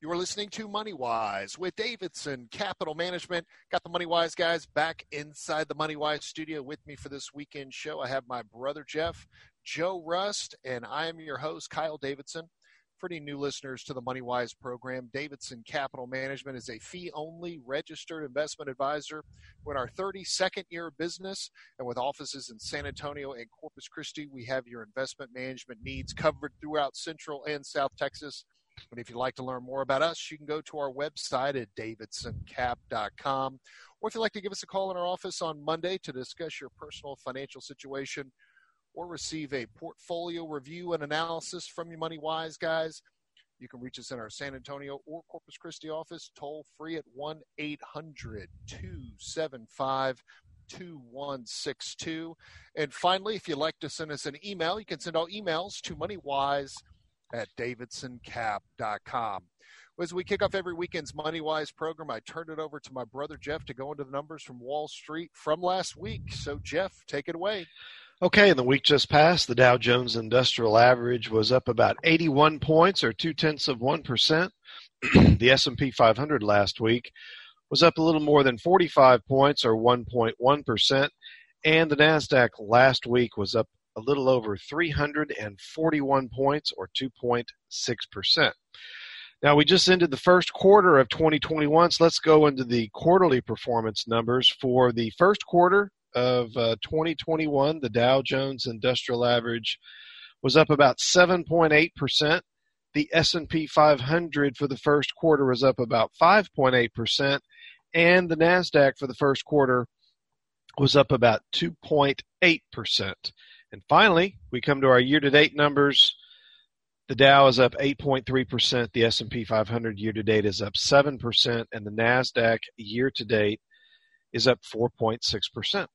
You are listening to MoneyWise with Davidson Capital Management. Got the MoneyWise guys back inside the MoneyWise studio with me for this weekend show. I have my brother Jeff, Joe Rust, and I am your host, Kyle Davidson. For any new listeners to the MoneyWise program, Davidson Capital Management is a fee-only registered investment advisor. We're in our 32nd year of business, and with offices in San Antonio and Corpus Christi, we have your investment management needs covered throughout Central and South Texas. And if you'd like to learn more about us, you can go to our website at davidsoncap.com. Or if you'd like to give us a call in our office on Monday to discuss your personal financial situation or receive a portfolio review and analysis from your MoneyWise guys, you can reach us in our San Antonio or Corpus Christi office, toll free at 1-800-275-2162. And finally, if you'd like to send us an email, you can send all emails to MoneyWise@davidsoncap.com. As we kick off every weekend's MoneyWise program, I turn it over to my brother Jeff to go into the numbers from Wall Street from last week. So, Jeff, take it away. Okay, in the week just passed, the Dow Jones Industrial Average was up about 81 points or 0.2%. The S&P 500 last week was up a little more than 45 points or 1.1%. And the NASDAQ last week was up a little over 341 points or 2.6%. Now, we just ended the first quarter of 2021, so let's go into the quarterly performance numbers. For the first quarter of 2021, the Dow Jones Industrial Average was up about 7.8%. The S&P 500 for the first quarter was up about 5.8%, and the NASDAQ for the first quarter was up about 2.8%. And finally, we come to our year-to-date numbers. The Dow is up 8.3%. The S&P 500 year-to-date is up 7%, and the NASDAQ year-to-date is up 4.6%.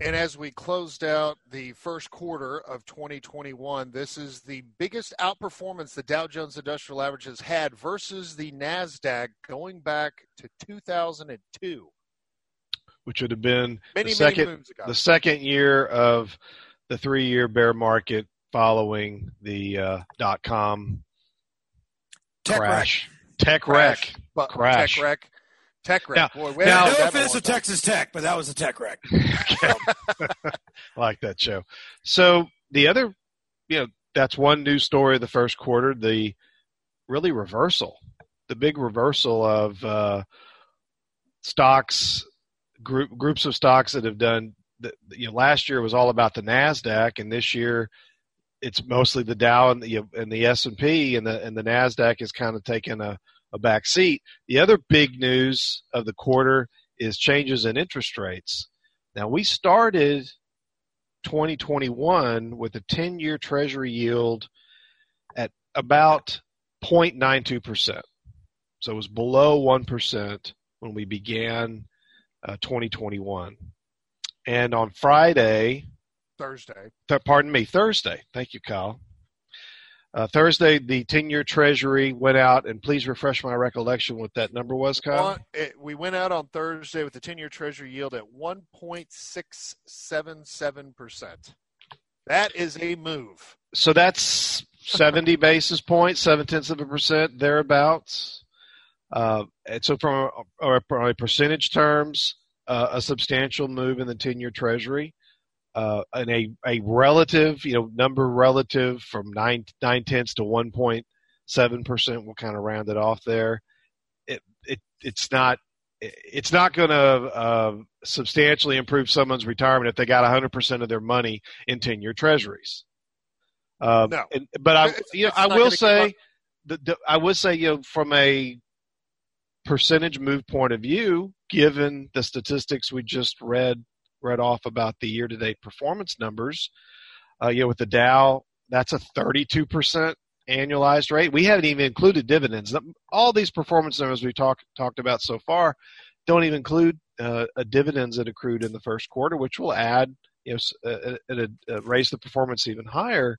And as we closed out the first quarter of 2021, this is the biggest outperformance the Dow Jones Industrial Average has had versus the NASDAQ going back to 2002. Which would have been the second year of the three-year bear market following the dot-com crash. Tech wreck. Tech wreck. Now, boy, now, no offense to Texas Tech, but that was a tech wreck. I like that show. So the other, that's one news story of the first quarter, the big reversal of stocks, groups of stocks that have done, last year was all about the NASDAQ, and this year it's mostly the Dow and the S&P, and the NASDAQ is kind of taking a back seat. The other big news of the quarter is changes in interest rates. Now, we started 2021 with a 10-year Treasury yield at about 0.92%. So it was below 1% when we began 2021. And on Thursday. Thank you, Kyle. Thursday, the 10-year Treasury went out, and please refresh my recollection what that number was, Kyle. We went out on Thursday with the 10-year Treasury yield at 1.677%. That is a move. So that's 70 basis points, 0.7%, thereabouts. And so from a percentage terms, a substantial move in the 10-year Treasury. And a relative, number relative from 9/10 to 1.7%. We'll kind of round it off there. It's not going to substantially improve someone's retirement if they got 100% of their money in 10-year Treasuries. No, but I will say, from a percentage move point of view, given the statistics we just read off about the year-to-date performance numbers, with the Dow, that's a 32% annualized rate. We haven't even included dividends. All these performance numbers we talked about so far don't even include dividends that accrued in the first quarter, which will add, raise the performance even higher.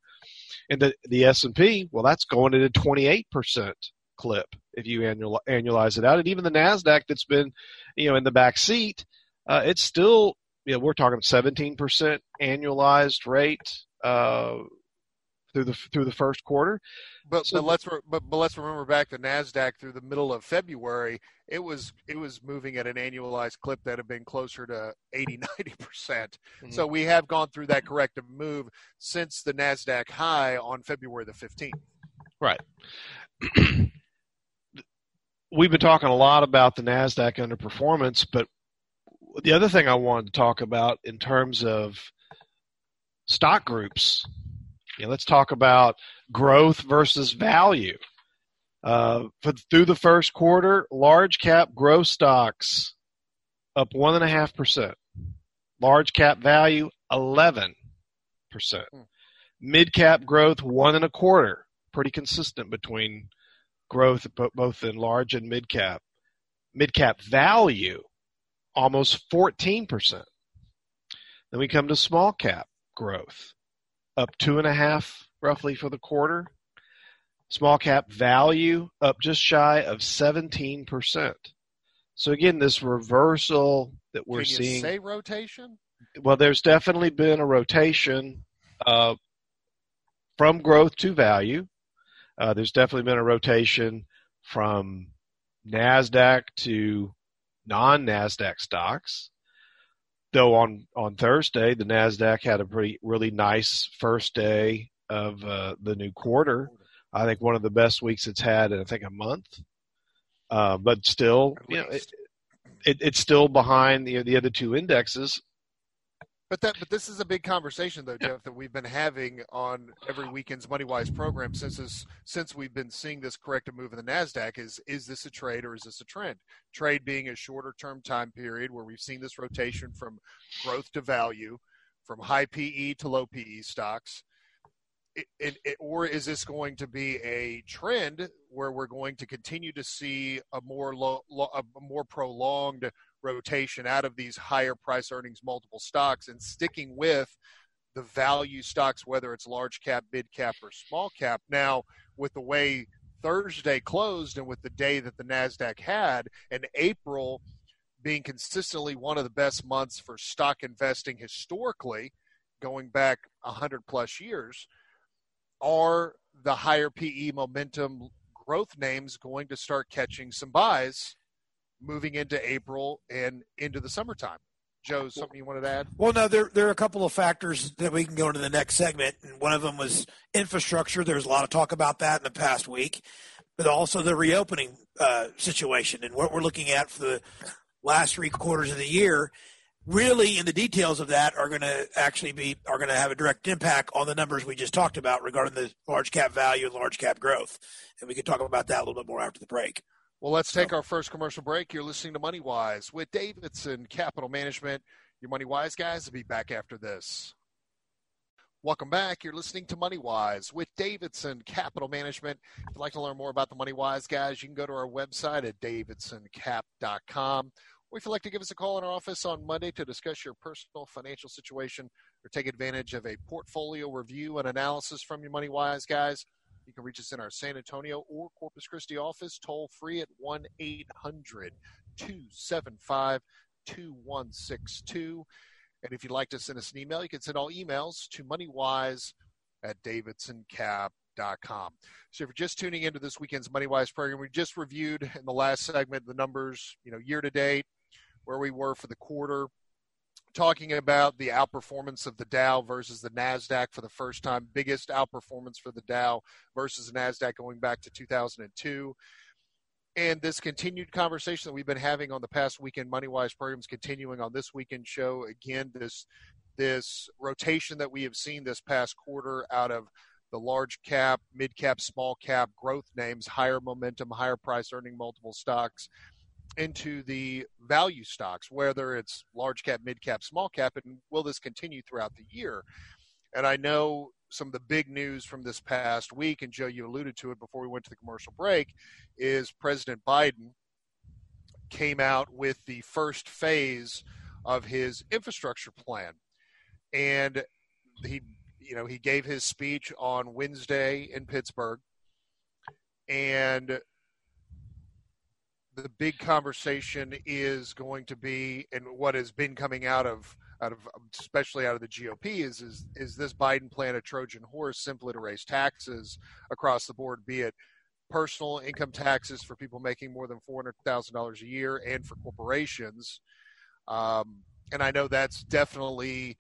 And the S&P, well, that's going at a 28% clip if you annualize it out. And even the NASDAQ that's been, in the back seat, it's still, we're talking 17% annualized rate through the first quarter. But let's remember back to NASDAQ through the middle of February, it was moving at an annualized clip that had been closer to 80, 90%. Mm-hmm. So we have gone through that corrective move since the NASDAQ high on February the 15th. Right. We've been talking a lot about the NASDAQ underperformance, but the other thing I wanted to talk about in terms of stock groups, let's talk about growth versus value. Through the first quarter, large cap growth stocks up 1.5%. Large cap value, 11%. Mid cap growth, 1.25%. Pretty consistent between growth both in large and mid cap. Mid cap value, almost 14%. Then we come to small cap growth, up 2.5% roughly for the quarter. Small cap value up just shy of 17%. So again, this reversal that we're seeing. Can you say rotation? Well, there's definitely been a rotation from growth to value. There's definitely been a rotation from NASDAQ to non-NASDAQ stocks. Though on Thursday, the NASDAQ had a really nice first day of the new quarter. I think one of the best weeks it's had in, a month. But still, it's still behind the other two indexes. But this is a big conversation, though, Jeff, that we've been having on every weekend's MoneyWise program since we've been seeing this corrective move in the NASDAQ is this a trade or is this a trend? Trade being a shorter-term time period where we've seen this rotation from growth to value, from high PE to low PE stocks. Or is this going to be a trend where we're going to continue to see a more prolonged rotation out of these higher price earnings multiple stocks and sticking with the value stocks, whether it's large cap, mid cap, or small cap? Now, with the way Thursday closed and with the day that the NASDAQ had, and April being consistently one of the best months for stock investing historically, going back 100+ years, are the higher PE momentum growth names going to start catching some buys moving into April and into the summertime? Joe, something you wanted to add? Well, no, there are a couple of factors that we can go into the next segment, and one of them was infrastructure. There was a lot of talk about that in the past week, but also the reopening situation and what we're looking at for the last three quarters of the year. Really, in the details of that are going to have a direct impact on the numbers we just talked about regarding the large cap value and large cap growth. And we can talk about that a little bit more after the break. Well, let's take our first commercial break. You're listening to MoneyWise with Davidson Capital Management. Your MoneyWise guys will be back after this. Welcome back. You're listening to MoneyWise with Davidson Capital Management. If you'd like to learn more about the MoneyWise guys, you can go to our website at davidsoncap.com. Or if you'd like to give us a call in our office on Monday to discuss your personal financial situation or take advantage of a portfolio review and analysis from your MoneyWise guys, you can reach us in our San Antonio or Corpus Christi office, toll free at 1-800-275-2162. And if you'd like to send us an email, you can send all emails to moneywise@davidsoncap.com. So if you're just tuning into this weekend's MoneyWise program, we just reviewed in the last segment the numbers, year to date, where we were for the quarter, talking about the outperformance of the Dow versus the NASDAQ for the first time, biggest outperformance for the Dow versus the NASDAQ going back to 2002. And this continued conversation that we've been having on the past weekend MoneyWise programs continuing on this weekend show. Again, this rotation that we have seen this past quarter out of the large cap, mid cap, small cap growth names, higher momentum, higher price earning multiple stocks into the value stocks, whether it's large cap, mid cap, small cap, and will this continue throughout the year? And I know some of the big news from this past week, and Joe, you alluded to it before we went to the commercial break, is President Biden came out with the first phase of his infrastructure plan. And he gave his speech on Wednesday in Pittsburgh. And the big conversation is going to be, and what has been coming out of especially out of the GOP, is this Biden plan a Trojan horse simply to raise taxes across the board, be it personal income taxes for people making more than $400,000 a year and for corporations. And I know that's definitely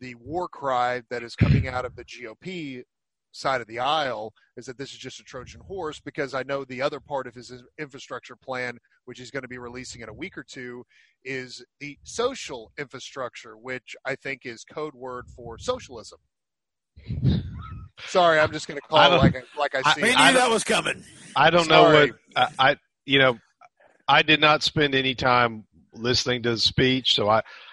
the war cry that is coming out of the GOP side of the aisle, is that this is just a Trojan horse, because I know the other part of his infrastructure plan, which he's going to be releasing in a week or two, is the social infrastructure, which I think is code word for socialism. Sorry, I'm just going to call it like I see. I knew that was coming. I don't know what I did not spend any time listening to the speech, so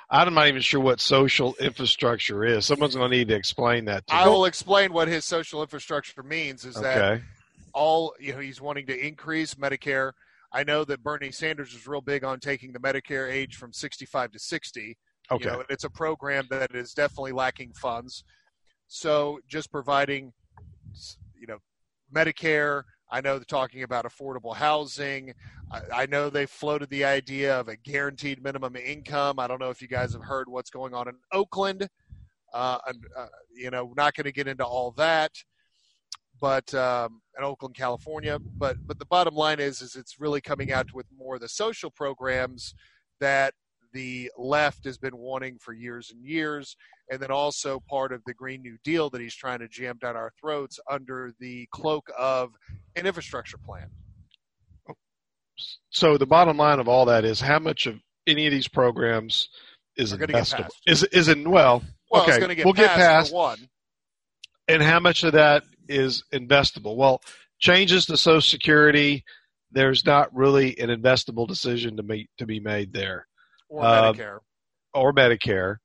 I'm not even sure what social infrastructure is. Someone's going to need to explain that to me. I will explain what his social infrastructure means is that he's wanting to increase Medicare. I know that Bernie Sanders is real big on taking the Medicare age from 65 to 60. Okay. It's a program that is definitely lacking funds. So just providing, Medicare. I know they're talking about affordable housing. I know they floated the idea of a guaranteed minimum income. I don't know if you guys have heard what's going on in Oakland. Not going to get into all that, but in Oakland, California. But the bottom line is it's really coming out with more of the social programs that the left has been wanting for years and years, and then also part of the Green New Deal that he's trying to jam down our throats under the cloak of an infrastructure plan. So the bottom line of all that is, how much of any of these programs is investable? We'll get past one. And how much of that is investable? Well, changes to Social Security, there's not really an investable decision to be made there. Or Medicare.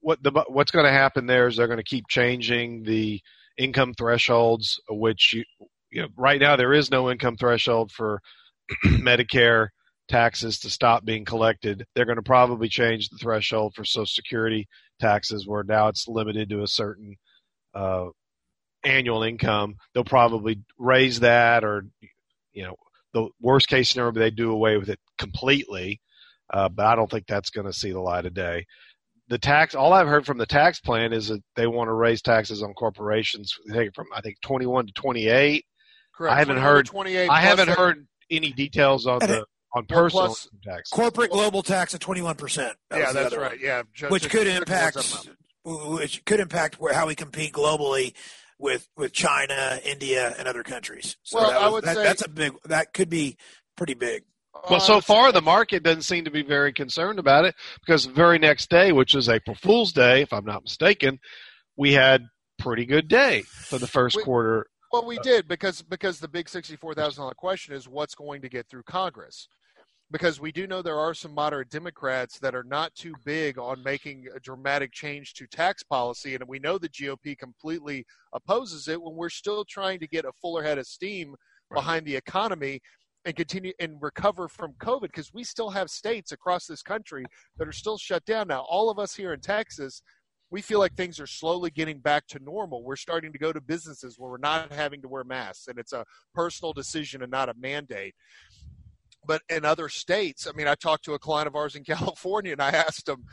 What's going to happen there is they're going to keep changing the income thresholds, which right now there is no income threshold for Medicare taxes to stop being collected. They're going to probably change the threshold for Social Security taxes, where now it's limited to a certain annual income. They'll probably raise that, or the worst case scenario, they do away with it completely. But I don't think that's going to see the light of day. The tax, all I've heard from the tax plan is that they want to raise taxes on corporations from 21 to 28. Correct. I haven't heard any details on personal tax. Corporate global tax at 21%. Yeah, that's right. Yeah, which could impact how we compete globally with China, India, and other countries. So that could be pretty big. Well, so far, the market doesn't seem to be very concerned about it, because the very next day, which is April Fool's Day, if I'm not mistaken, we had a pretty good day for the first quarter. Well, we did, because the big $64,000 question is what's going to get through Congress, because we do know there are some moderate Democrats that are not too big on making a dramatic change to tax policy, and we know the GOP completely opposes it when we're still trying to get a fuller head of steam behind the economy and continue and recover from COVID, because we still have states across this country that are still shut down. Now, all of us here in Texas, we feel like things are slowly getting back to normal. We're starting to go to businesses where we're not having to wear masks, and it's a personal decision and not a mandate. But in other states, I talked to a client of ours in California, and I asked him,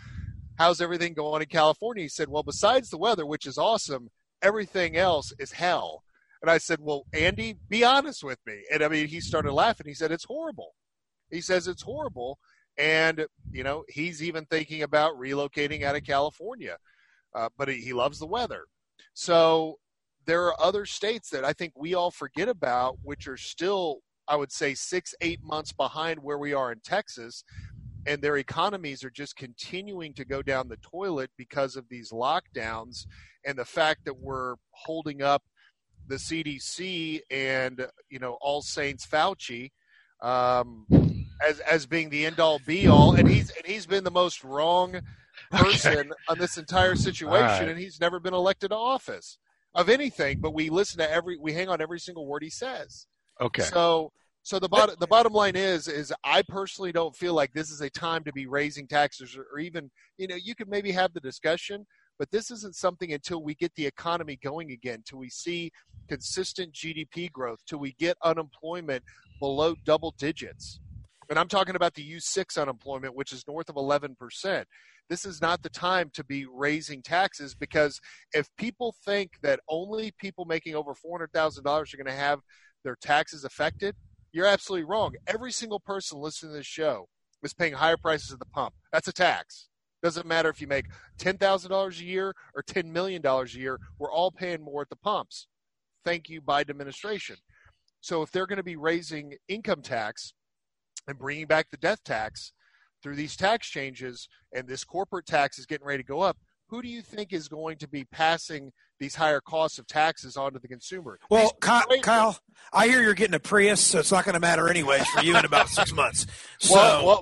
how's everything going in California? He said, well, besides the weather, which is awesome, everything else is hell. And I said, well, Andy, be honest with me. And he started laughing. He said, it's horrible. He says it's horrible. And, he's even thinking about relocating out of California. But he loves the weather. So there are other states that I think we all forget about, which are still, I would say, 6-8 months behind where we are in Texas. And their economies are just continuing to go down the toilet because of these lockdowns and the fact that we're holding up the CDC and All Saints Fauci as being the end all be all, and he's been the most wrong person on this entire situation, and he's never been elected to office of anything. But we hang on every single word he says. Okay, so So the bottom line is I personally don't feel like this is a time to be raising taxes or even, you know, you could maybe have the discussion, but this isn't something until we get the economy going again, till we see consistent GDP growth, till we get unemployment below double digits. And I'm talking about the U6 unemployment, which is north of 11%. This is not the time to be raising taxes, because if people think that only people making over $400,000 are going to have their taxes affected, you're absolutely wrong. Every single person listening to this show is paying higher prices at the pump. That's a tax. Doesn't matter if you make $10,000 a year or $10 million a year. We're all paying more at the pumps. Thank you, Biden administration. So if they're going to be raising income tax and bringing back the death tax through these tax changes, and this corporate tax is getting ready to go up, who do you think is going to be passing these higher costs of taxes onto the consumer? Well, Kyle, I hear you're getting a Prius, so it's not going to matter anyways for you in about 6 months. So.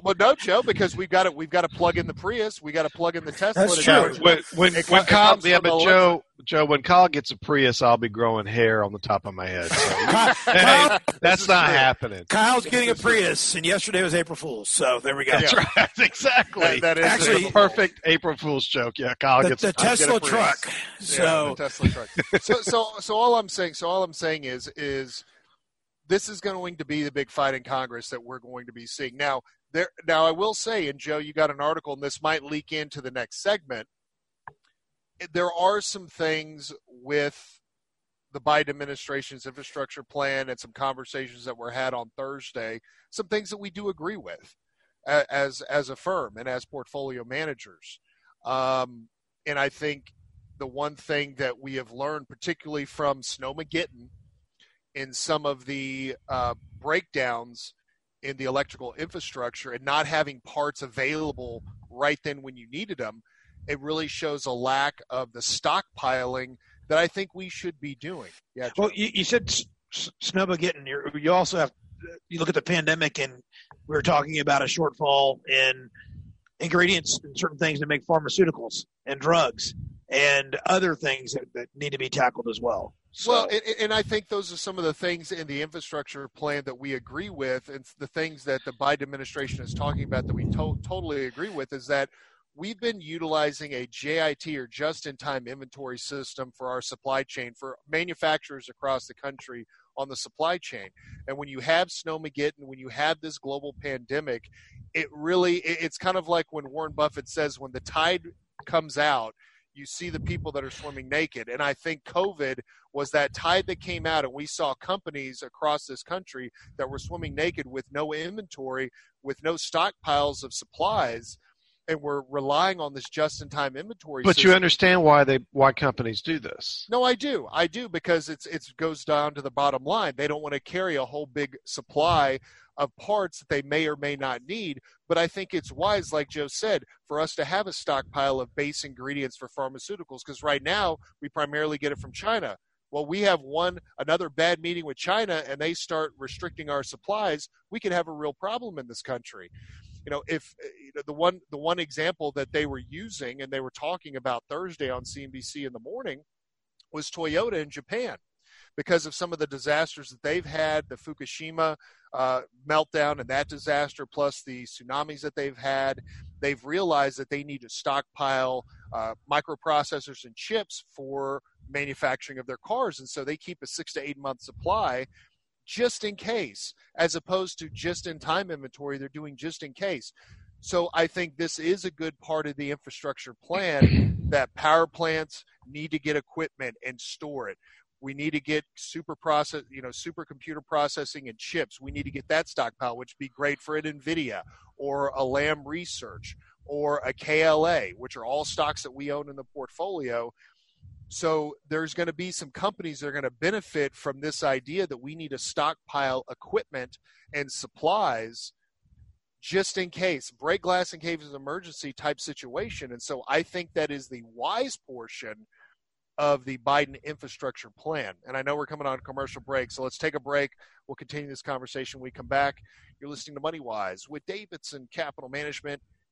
Well, no, Joe, because we've got to plug in the Prius, we got to plug in the Tesla. That's true. When Kyle, yeah, but Joe, when Kyle gets a Prius, I'll be growing hair on the top of my head. So. Kyle, that's not happening. Kyle's getting a Prius, and yesterday was April Fool's. So there we go. That's right. Exactly. That is actually the perfect April Fool's joke. Yeah, Kyle gets the Tesla truck. So. Yeah, so all I'm saying is this is going to be the big fight in Congress that we're going to be seeing. Now I will say, and Joe, you got an article, and this might leak into the next segment. There are some things with the Biden administration's infrastructure plan and some conversations that were had on Thursday, some things that we do agree with as a firm and as portfolio managers. And I think the one thing that we have learned, particularly from Snowmageddon, in some of the breakdowns in the electrical infrastructure and not having parts available right then when you needed them, it really shows a lack of the stockpiling that I think we should be doing. Yeah. Well, you said Snowmageddon. You also have – you look at the pandemic, and we were talking about a shortfall in ingredients and certain things that make pharmaceuticals and drugs and other things that need to be tackled as well. So. Well, and I think those are some of the things in the infrastructure plan that we agree with, and the things that the Biden administration is talking about that we totally agree with is that we've been utilizing a JIT or just-in-time inventory system for our supply chain, for manufacturers across the country on the supply chain. And when you have Snowmageddon, when you have this global pandemic, it's kind of like when Warren Buffett says, when the tide comes out, you see the people that are swimming naked. And I think COVID was that tide that came out, and we saw companies across this country that were swimming naked with no inventory, with no stockpiles of supplies, and we're relying on this just-in-time inventory system. But you understand why companies do this? No, I do because it goes down to the bottom line. They don't want to carry a whole big supply of parts that they may or may not need. But I think it's wise, like Joe said, for us to have a stockpile of base ingredients for pharmaceuticals, because right now we primarily get it from China. Well, we have another bad meeting with China, and they start restricting our supplies. We could have a real problem in this country. You know, if the one example that they were using and they were talking about Thursday on CNBC in the morning was Toyota in Japan, because of some of the disasters that they've had, the Fukushima meltdown and that disaster, plus the tsunamis that they've had. They've realized that they need to stockpile microprocessors and chips for manufacturing of their cars, and so they keep a 6 to 8 month supply just in case, as opposed to just in time inventory. They're doing just in case. So I think this is a good part of the infrastructure plan, that power plants need to get equipment and store it. We need to get supercomputer processing and chips. We need to get that stockpile, which would be great for an NVIDIA or a Lam Research or a KLA, which are all stocks that we own in the portfolio. So there's going to be some companies that are going to benefit from this idea that we need to stockpile equipment and supplies just in case, break glass in case of an emergency type situation. And so I think that is the wise portion of the Biden infrastructure plan. And I know we're coming on a commercial break, so let's take a break. We'll continue this conversation when we come back. You're listening to MoneyWise with Davidson Capital Management.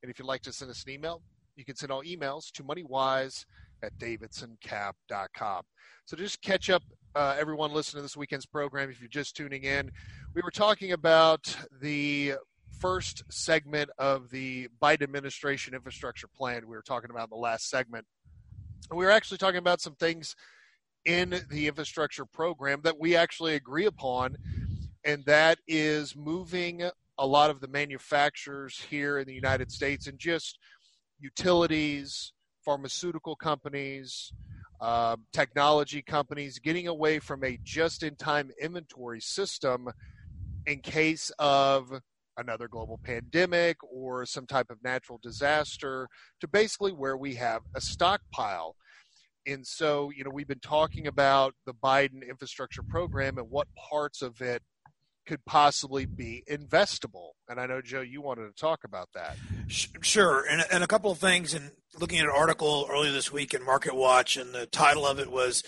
And if you'd like to send us an email, you can send all emails to moneywise@davidsoncap.com. So to just catch up, everyone listening to this weekend's program, if you're just tuning in, we were talking about the first segment of the Biden administration infrastructure plan we were talking about in the last segment. And we were actually talking about some things in the infrastructure program that we actually agree upon, and that is moving a lot of the manufacturers here in the United States and just utilities, pharmaceutical companies, technology companies, getting away from a just-in-time inventory system in case of another global pandemic or some type of natural disaster, to basically where we have a stockpile. And so, you know, we've been talking about the Biden infrastructure program and what parts of it could possibly be investable. And I know, Joe, you wanted to talk about that. Sure. And a couple of things, and looking at an article earlier this week in Market Watch, and the title of it was,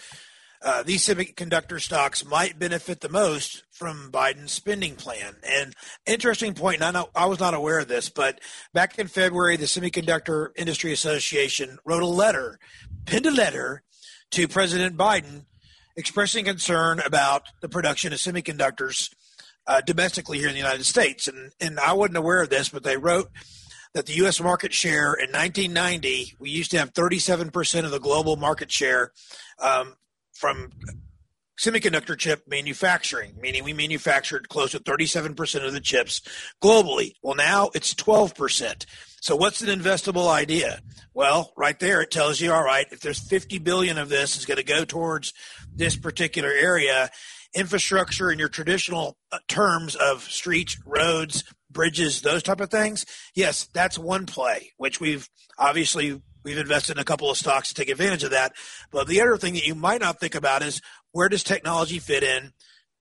these semiconductor stocks might benefit the most from Biden's spending plan. And interesting point, and I was not aware of this, but back in February, the Semiconductor Industry Association wrote a letter, penned a letter to President Biden expressing concern about the production of semiconductors domestically here in the United States. And I wasn't aware of this, but they wrote that the U.S. market share in 1990, we used to have 37% of the global market share from semiconductor chip manufacturing, meaning we manufactured close to 37% of the chips globally. Well, now it's 12%. So what's an investable idea? Well, right there it tells you, all right, if there's 50 billion of this is going to go towards this particular area, infrastructure in your traditional terms of streets, roads, bridges, those type of things, yes, that's one play, which we've invested in a couple of stocks to take advantage of that. But the other thing that you might not think about is, where does technology fit in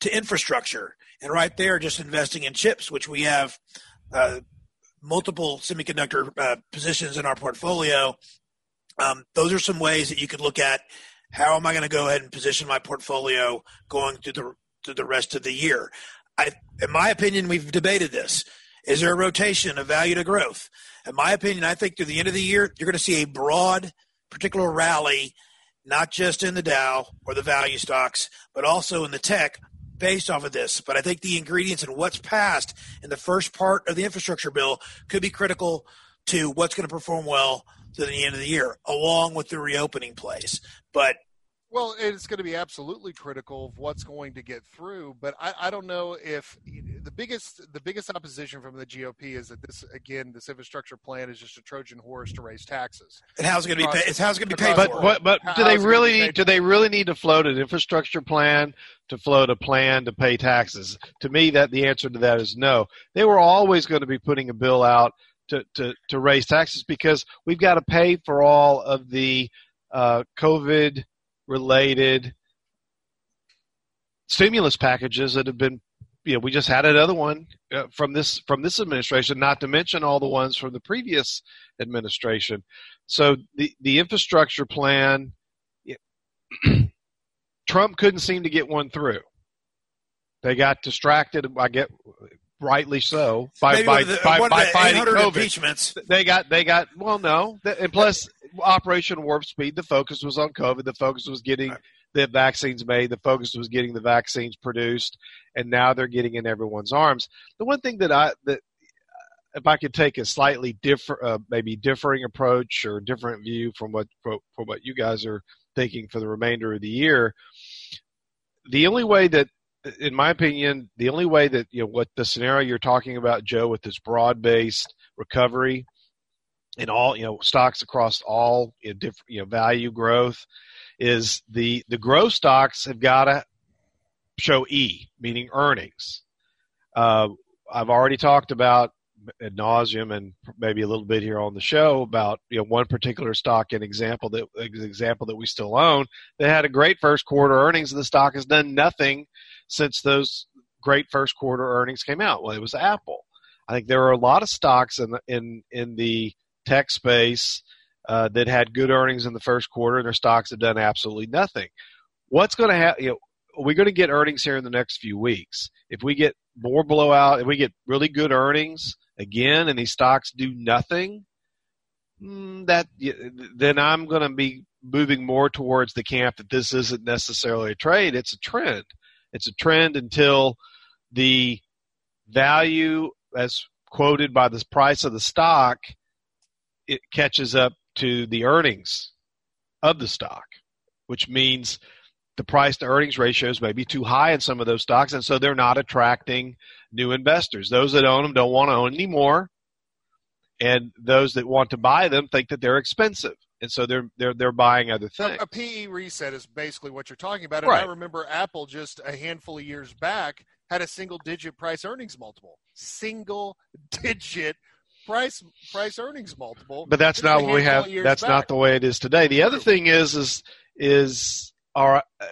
to infrastructure? And right there, just investing in chips, which we have multiple semiconductor positions in our portfolio, those are some ways that you could look at, how am I going to go ahead and position my portfolio going through the rest of the year? In my opinion, we've debated this. Is there a rotation of value to growth? In my opinion, I think through the end of the year, you're going to see a broad particular rally, not just in the Dow or the value stocks, but also in the tech based off of this. But I think the ingredients and what's passed in the first part of the infrastructure bill could be critical to what's going to perform well to the end of the year, along with the reopening plays. But well, it's going to be absolutely critical of what's going to get through. But I don't know if the biggest opposition from the GOP is that this infrastructure plan is just a Trojan horse to raise taxes. And how's it going to be paid? How's it going to be paid? But do they really need to float an infrastructure plan to float a plan to pay taxes? To me, that the answer to that is no. They were always going to be putting a bill out to raise taxes, because we've got to pay for all of the COVID-related stimulus packages that have been, you know, we just had another one from this administration, not to mention all the ones from the previous administration. So the infrastructure plan, Trump couldn't seem to get one through. They got distracted, rightly so, by fighting COVID. They got. Well, no, and plus Operation Warp Speed. The focus was on COVID. The focus was getting the vaccines made. The focus was getting the vaccines produced, and now they're getting in everyone's arms. The one thing that if I could take a slightly differing approach or different view from what you guys are thinking for the remainder of the year, the only way that, in my opinion, the only way that, you know, what the scenario you're talking about, Joe, with this broad-based recovery in all, you know, stocks across all, you know, different, you know, value growth, is the growth stocks have got to show meaning earnings. I've already talked about ad nauseum and maybe a little bit here on the show about, you know, one particular stock and example that we still own that had a great first quarter earnings, and the stock has done nothing since those great first quarter earnings came out. Well, it was Apple. I think there are a lot of stocks in the tech space that had good earnings in the first quarter, and their stocks have done absolutely nothing. What's going to happen? You know, we're going to get earnings here in the next few weeks. If we get more blowout, if we get really good earnings again, and these stocks do nothing, then I'm going to be moving more towards the camp that this isn't necessarily a trade. It's a trend. It's a trend until the value, as quoted by the price of the stock, it catches up to the earnings of the stock, which means the price to earnings ratios may be too high in some of those stocks, and so they're not attracting new investors. Those that own them don't want to own anymore, and those that want to buy them think that they're expensive, and so they're buying other things. A PE reset is basically what you're talking about. And right. I remember Apple just a handful of years back had a single-digit price earnings multiple. Single-digit price earnings multiple. But that's not what we have. That's not the way it is today. The other thing is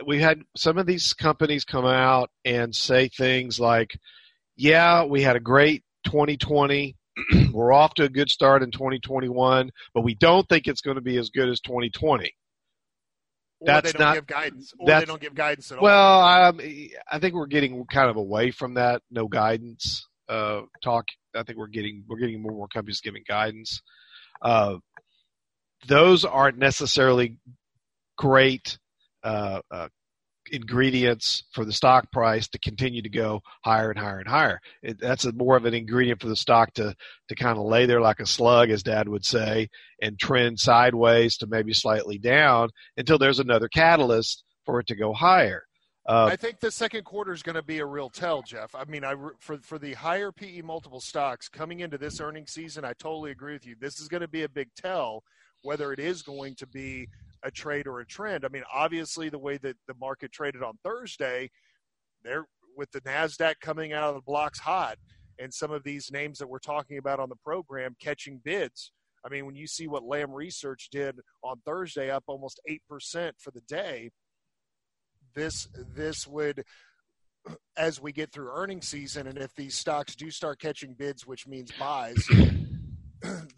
we had some of these companies come out and say things like, yeah, we had a great 2020. We're off to a good start in 2021, but we don't think it's going to be as good as 2020. They don't give guidance at all. Well, I think we're getting kind of away from that no guidance talk. I think we're getting more and more companies giving guidance. Those aren't necessarily great ingredients for the stock price to continue to go higher and higher and higher. That's more of an ingredient for the stock to kind of lay there like a slug, as Dad would say, and trend sideways to maybe slightly down until there's another catalyst for it to go higher. I think the second quarter is going to be a real tell, Jeff. I mean, for the higher PE multiple stocks coming into this earnings season, I totally agree with you. This is going to be a big tell whether it is going to be a trade or a trend. I mean, obviously the way that the market traded on Thursday, there with the NASDAQ coming out of the blocks hot and some of these names that we're talking about on the program catching bids. I mean, when you see what Lam Research did on Thursday, up almost 8% for the day, this would, as we get through earnings season, and if these stocks do start catching bids, which means buys,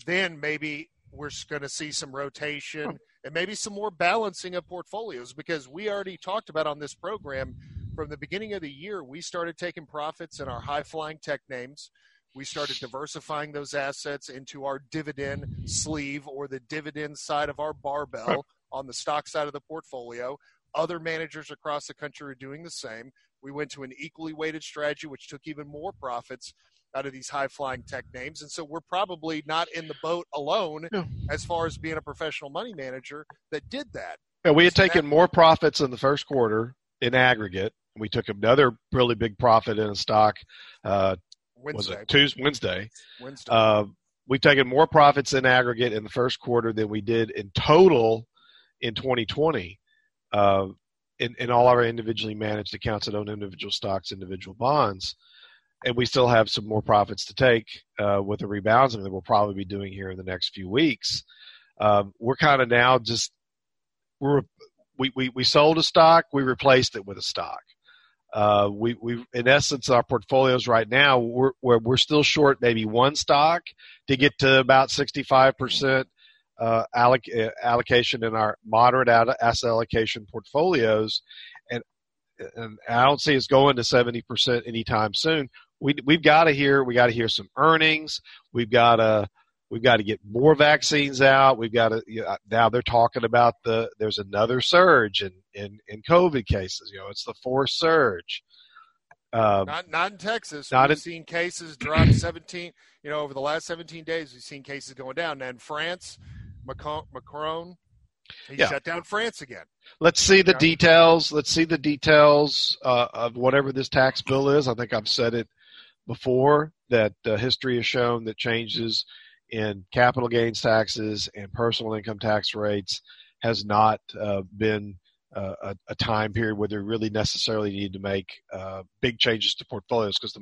then maybe we're going to see some rotation and maybe some more balancing of portfolios, because we already talked about on this program from the beginning of the year, we started taking profits in our high-flying tech names. We started diversifying those assets into our dividend sleeve, or the dividend side of our barbell on the stock side of the portfolio. Other managers across the country are doing the same. We went to an equally weighted strategy, which took even more profits out of these high-flying tech names. And so we're probably not in the boat alone as far as being a professional money manager that did that. Yeah, we had taken more profits in the first quarter in aggregate. We took another really big profit in a stock Wednesday. We've taken more profits in aggregate in the first quarter than we did in total in 2020 in all our individually managed accounts that own individual stocks, individual bonds. And we still have some more profits to take with the rebalancing that we'll probably be doing here in the next few weeks. We're kind of now just we sold a stock, we replaced it with a stock. We in essence, our portfolios right now, we're still short maybe one stock to get to about 65% allocation in our moderate asset allocation portfolios, and I don't see us going to 70% anytime soon. We've got to hear some earnings. We've got to get more vaccines out. We've got to, now they're talking about there's another surge in COVID cases. You know, it's the fourth surge. Not in Texas. We've seen cases drop 17. You know, over the last 17 days, we've seen cases going down. Now in France, Macron. He shut down France again. Let's see the details. Let's see the details of whatever this tax bill is. I think I've said it before that history has shown that changes in capital gains taxes and personal income tax rates has not been a time period where they really necessarily need to make big changes to portfolios, because the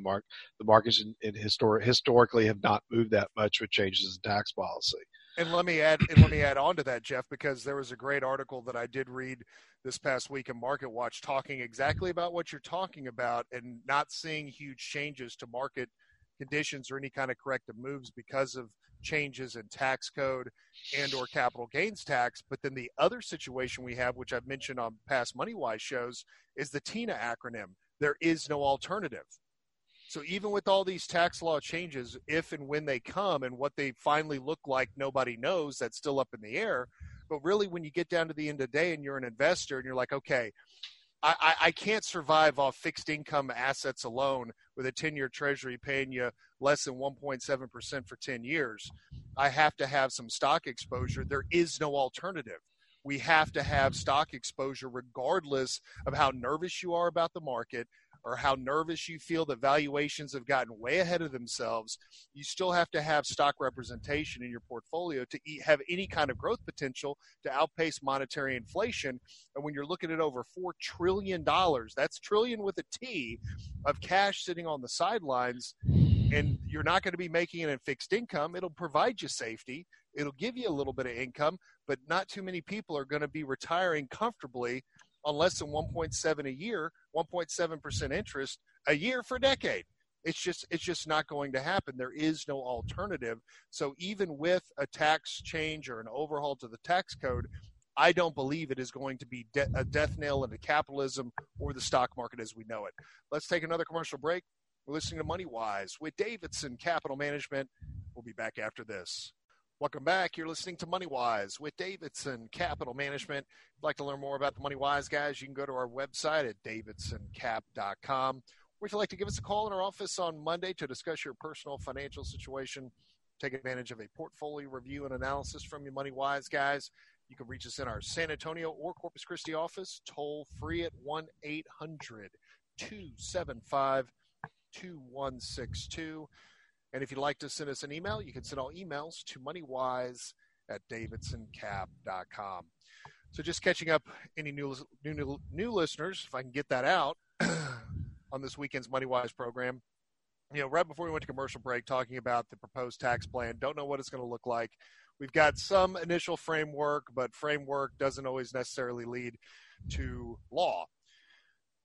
markets historically have not moved that much with changes in tax policy. And let me add on to that, Jeff, because there was a great article that I did read this past week in Market Watch talking exactly about what you're talking about, and not seeing huge changes to market conditions or any kind of corrective moves because of changes in tax code and or capital gains tax. But then the other situation we have, which I've mentioned on past MoneyWise shows, is the TINA acronym. There is no alternative. So even with all these tax law changes, if and when they come and what they finally look like, nobody knows. That's still up in the air. But really, when you get down to the end of the day and you're an investor and you're like, okay, I can't survive off fixed income assets alone with a 10-year treasury paying you less than 1.7% for 10 years. I have to have some stock exposure. There is no alternative. We have to have stock exposure regardless of how nervous you are about the market, or how nervous you feel that valuations have gotten way ahead of themselves. You still have to have stock representation in your portfolio to have any kind of growth potential to outpace monetary inflation. And when you're looking at over $4 trillion, that's trillion with a T, of cash sitting on the sidelines, and you're not going to be making it in fixed income. It'll provide you safety. It'll give you a little bit of income, but not too many people are going to be retiring comfortably on less than 1.7 a year, 1.7% interest a year for a decade. It's just not going to happen. There is no alternative. So even with a tax change or an overhaul to the tax code, I don't believe it is going to be a death knell into capitalism or the stock market as we know it. Let's take another commercial break. We're listening to MoneyWise with Davidson Capital Management. We'll be back after this. Welcome back. You're listening to MoneyWise with Davidson Capital Management. If you'd like to learn more about the MoneyWise guys, you can go to our website at davidsoncap.com. Or if you'd like to give us a call in our office on Monday to discuss your personal financial situation, take advantage of a portfolio review and analysis from your MoneyWise guys, you can reach us in our San Antonio or Corpus Christi office, toll free at 1-800-275-2162. And if you'd like to send us an email, you can send all emails to moneywise@davidsoncap.com. So just catching up any new listeners, if I can get that out on this weekend's MoneyWise program. You know, right before we went to commercial break, talking about the proposed tax plan, don't know what it's going to look like. We've got some initial framework, but framework doesn't always necessarily lead to law.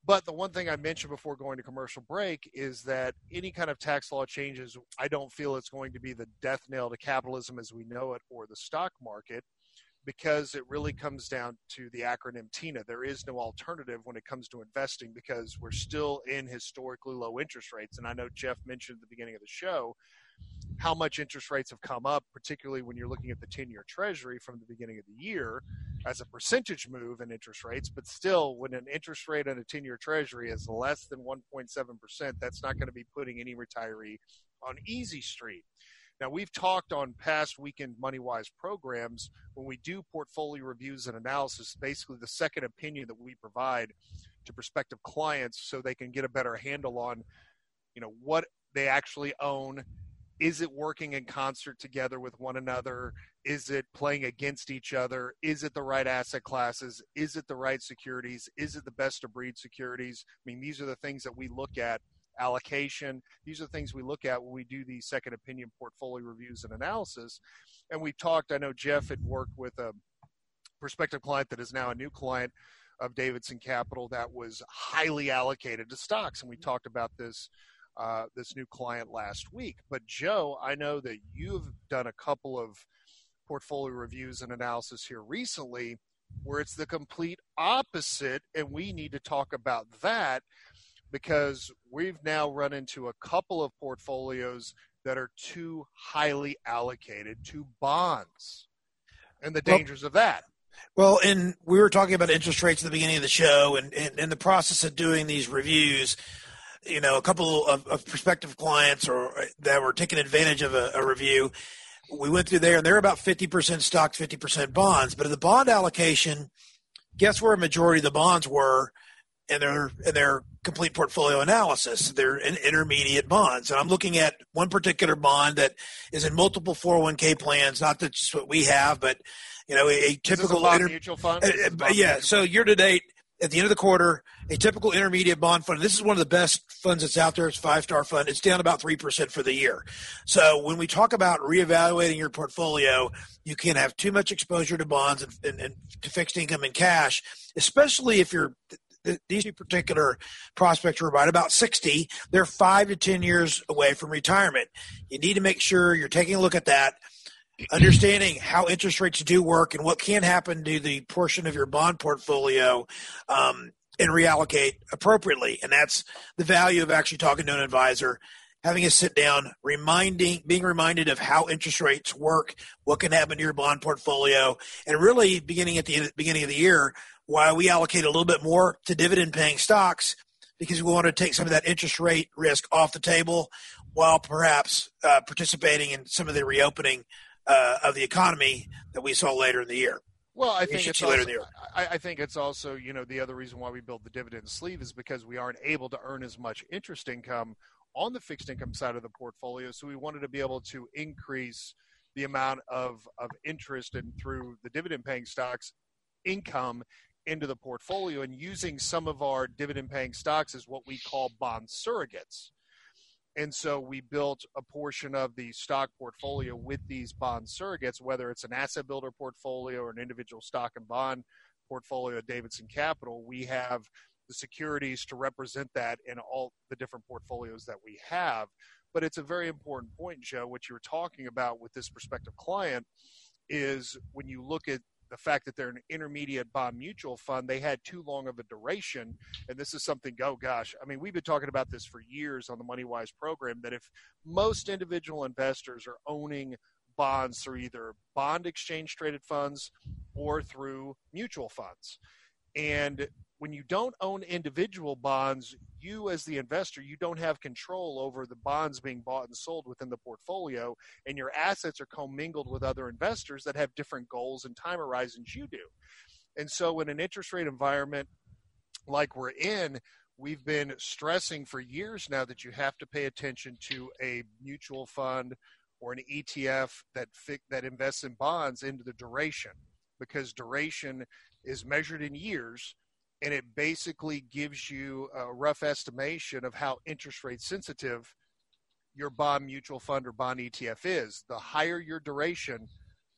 But the one thing I mentioned before going to commercial break is that any kind of tax law changes, I don't feel it's going to be the death knell to capitalism as we know it or the stock market, because it really comes down to the acronym TINA. There is no alternative when it comes to investing, because we're still in historically low interest rates. And I know Jeff mentioned at the beginning of the show how much interest rates have come up, particularly when you're looking at the 10-year treasury from the beginning of the year as a percentage move in interest rates. But still, when an interest rate on a 10-year treasury is less than 1.7%, that's not going to be putting any retiree on easy street. Now, we've talked on past weekend MoneyWise programs, when we do portfolio reviews and analysis, basically the second opinion that we provide to prospective clients so they can get a better handle on, you know, what they actually own. Is it working in concert together with one another? Is it playing against each other? Is it the right asset classes? Is it the right securities? Is it the best of breed securities? I mean, these are the things that we look at. Allocation. These are the things we look at when we do these second opinion portfolio reviews and analysis. And we talked, I know Jeff had worked with a prospective client that is now a new client of Davidson Capital that was highly allocated to stocks. And we talked about this new client last week. But Joe, I know that you've done a couple of portfolio reviews and analysis here recently where it's the complete opposite, and we need to talk about that, because we've now run into a couple of portfolios that are too highly allocated to bonds and the dangers of that. Well, and we were talking about interest rates at the beginning of the show, and the process of doing these reviews. You know, a couple of prospective clients that were taking advantage of a review, we went through there, and they're about 50% stocks, 50% bonds. But in the bond allocation, guess where a majority of the bonds were in their complete portfolio analysis? They're in intermediate bonds. And I'm looking at one particular bond that is in multiple 401K plans, not that just what we have, but You know, a typical mutual fund. Yeah. So year to date, at the end of the quarter, a typical intermediate bond fund, this is one of the best funds that's out there. It's a five-star fund. It's down about 3% for the year. So when we talk about reevaluating your portfolio, you can't have too much exposure to bonds and to fixed income and cash, especially if you're these two particular prospects are about 60. They're 5 to 10 years away from retirement. You need to make sure you're taking a look at that. Understanding how interest rates do work and what can happen to the portion of your bond portfolio and reallocate appropriately. And that's the value of actually talking to an advisor, having a sit down, being reminded of how interest rates work, what can happen to your bond portfolio, and really beginning at the beginning of the year, why we allocate a little bit more to dividend paying stocks, because we want to take some of that interest rate risk off the table while perhaps participating in some of the reopening of the economy that we saw later in the year. Well, I think it's also, you know, the other reason why we build the dividend sleeve is because we aren't able to earn as much interest income on the fixed income side of the portfolio. So we wanted to be able to increase the amount of interest and through the dividend paying stocks income into the portfolio, and using some of our dividend paying stocks as what we call bond surrogates. And so we built a portion of the stock portfolio with these bond surrogates, whether it's an asset builder portfolio or an individual stock and bond portfolio at Davidson Capital. We have the securities to represent that in all the different portfolios that we have. But it's a very important point, Joe, what you were talking about with this prospective client is when you look at the fact that they're an intermediate bond mutual fund, they had too long of a duration. And this is something, oh gosh, I mean, we've been talking about this for years on the MoneyWise program, that if most individual investors are owning bonds through either bond exchange traded funds or through mutual funds. And when you don't own individual bonds, you as the investor, you don't have control over the bonds being bought and sold within the portfolio, and your assets are commingled with other investors that have different goals and time horizons you do. And so in an interest rate environment like we're in, we've been stressing for years now that you have to pay attention to a mutual fund or an ETF that invests in bonds into the duration, because duration is measured in years. And it basically gives you a rough estimation of how interest rate sensitive your bond mutual fund or bond ETF is. The higher your duration,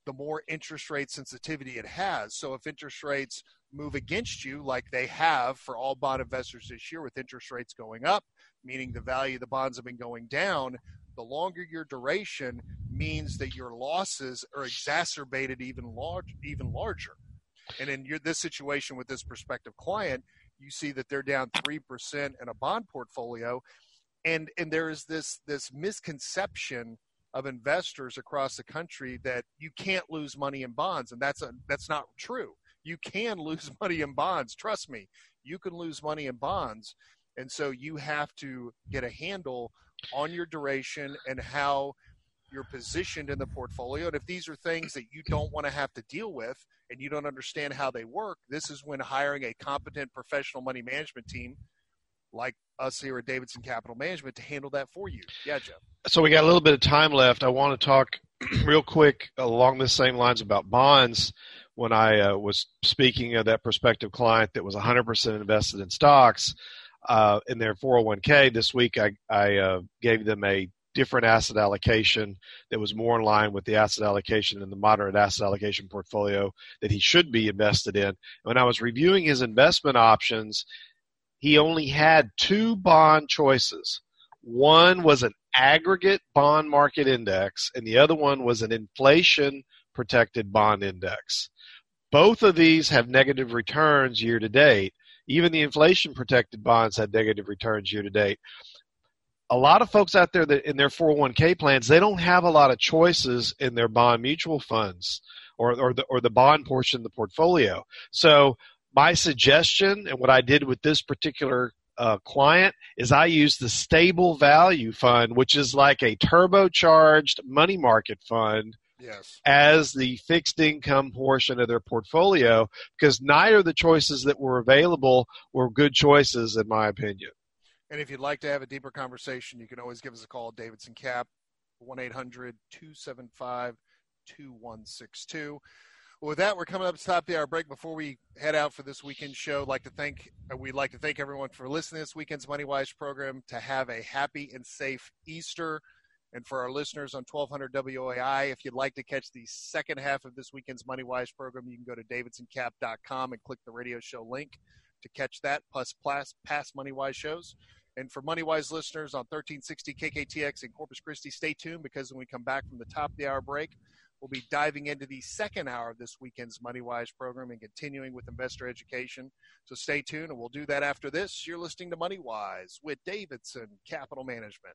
the more interest rate sensitivity it has. So if interest rates move against you, like they have for all bond investors this year with interest rates going up, meaning the value of the bonds have been going down, the longer your duration means that your losses are exacerbated even larger. And in this situation with this prospective client, you see that they're down 3% in a bond portfolio. And there is this misconception of investors across the country that you can't lose money in bonds. And that's not true. You can lose money in bonds. Trust me, you can lose money in bonds. And so you have to get a handle on your duration and how you're positioned in the portfolio. And if these are things that you don't want to have to deal with and you don't understand how they work, this is when hiring a competent professional money management team like us here at Davidson Capital Management to handle that for you. Yeah, Jeff. So we got a little bit of time left. I want to talk real quick along the same lines about bonds. When I was speaking of that prospective client that was 100% invested in stocks in their 401K, this week I gave them a different asset allocation that was more in line with the asset allocation and the moderate asset allocation portfolio that he should be invested in. When I was reviewing his investment options, he only had two bond choices. One was an aggregate bond market index, and the other one was an inflation-protected bond index. Both of these have negative returns year to date. Even the inflation-protected bonds had negative returns year to date. A lot of folks out there that in their 401k plans, they don't have a lot of choices in their bond mutual funds or the bond portion of the portfolio. So my suggestion and what I did with this particular client is I used the stable value fund, which is like a turbocharged money market fund. Yes. As the fixed income portion of their portfolio, because neither of the choices that were available were good choices, in my opinion. And if you'd like to have a deeper conversation, you can always give us a call at Davidson Cap, 1-800-275-2162. Well, with that, we're coming up to the top of the hour break. Before we head out for this weekend show, we'd like to thank everyone for listening to this weekend's MoneyWise program. To have a happy and safe Easter. And for our listeners on 1200 WAI, if you'd like to catch the second half of this weekend's MoneyWise program, you can go to davidsoncap.com and click the radio show link to catch that, plus past MoneyWise shows. And for MoneyWise listeners on 1360 KKTX in Corpus Christi, stay tuned, because when we come back from the top of the hour break, we'll be diving into the second hour of this weekend's MoneyWise program and continuing with investor education. So stay tuned, and we'll do that after this. You're listening to MoneyWise with Davidson Capital Management.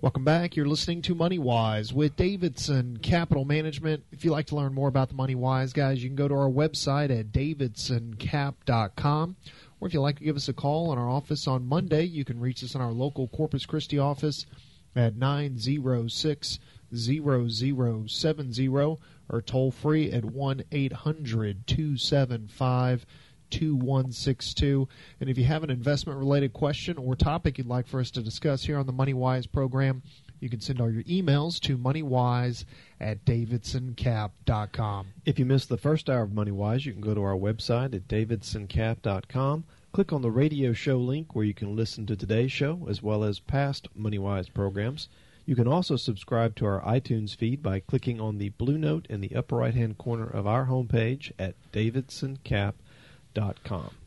Welcome back. You're listening to MoneyWise with Davidson Capital Management. If you'd like to learn more about the MoneyWise guys, you can go to our website at davidsoncap.com. Or if you'd like to give us a call in our office on Monday, you can reach us in our local Corpus Christi office at 906-0070 or toll free at 1-800-275-2162. And if you have an investment related question or topic you'd like for us to discuss here on the MoneyWise program, you can send all your emails to moneywise@davidsoncap.com. If you missed the first hour of MoneyWise, you can go to our website at davidsoncap.com. Click on the radio show link where you can listen to today's show as well as past MoneyWise programs. You can also subscribe to our iTunes feed by clicking on the blue note in the upper right hand corner of our homepage at davidsoncap.com.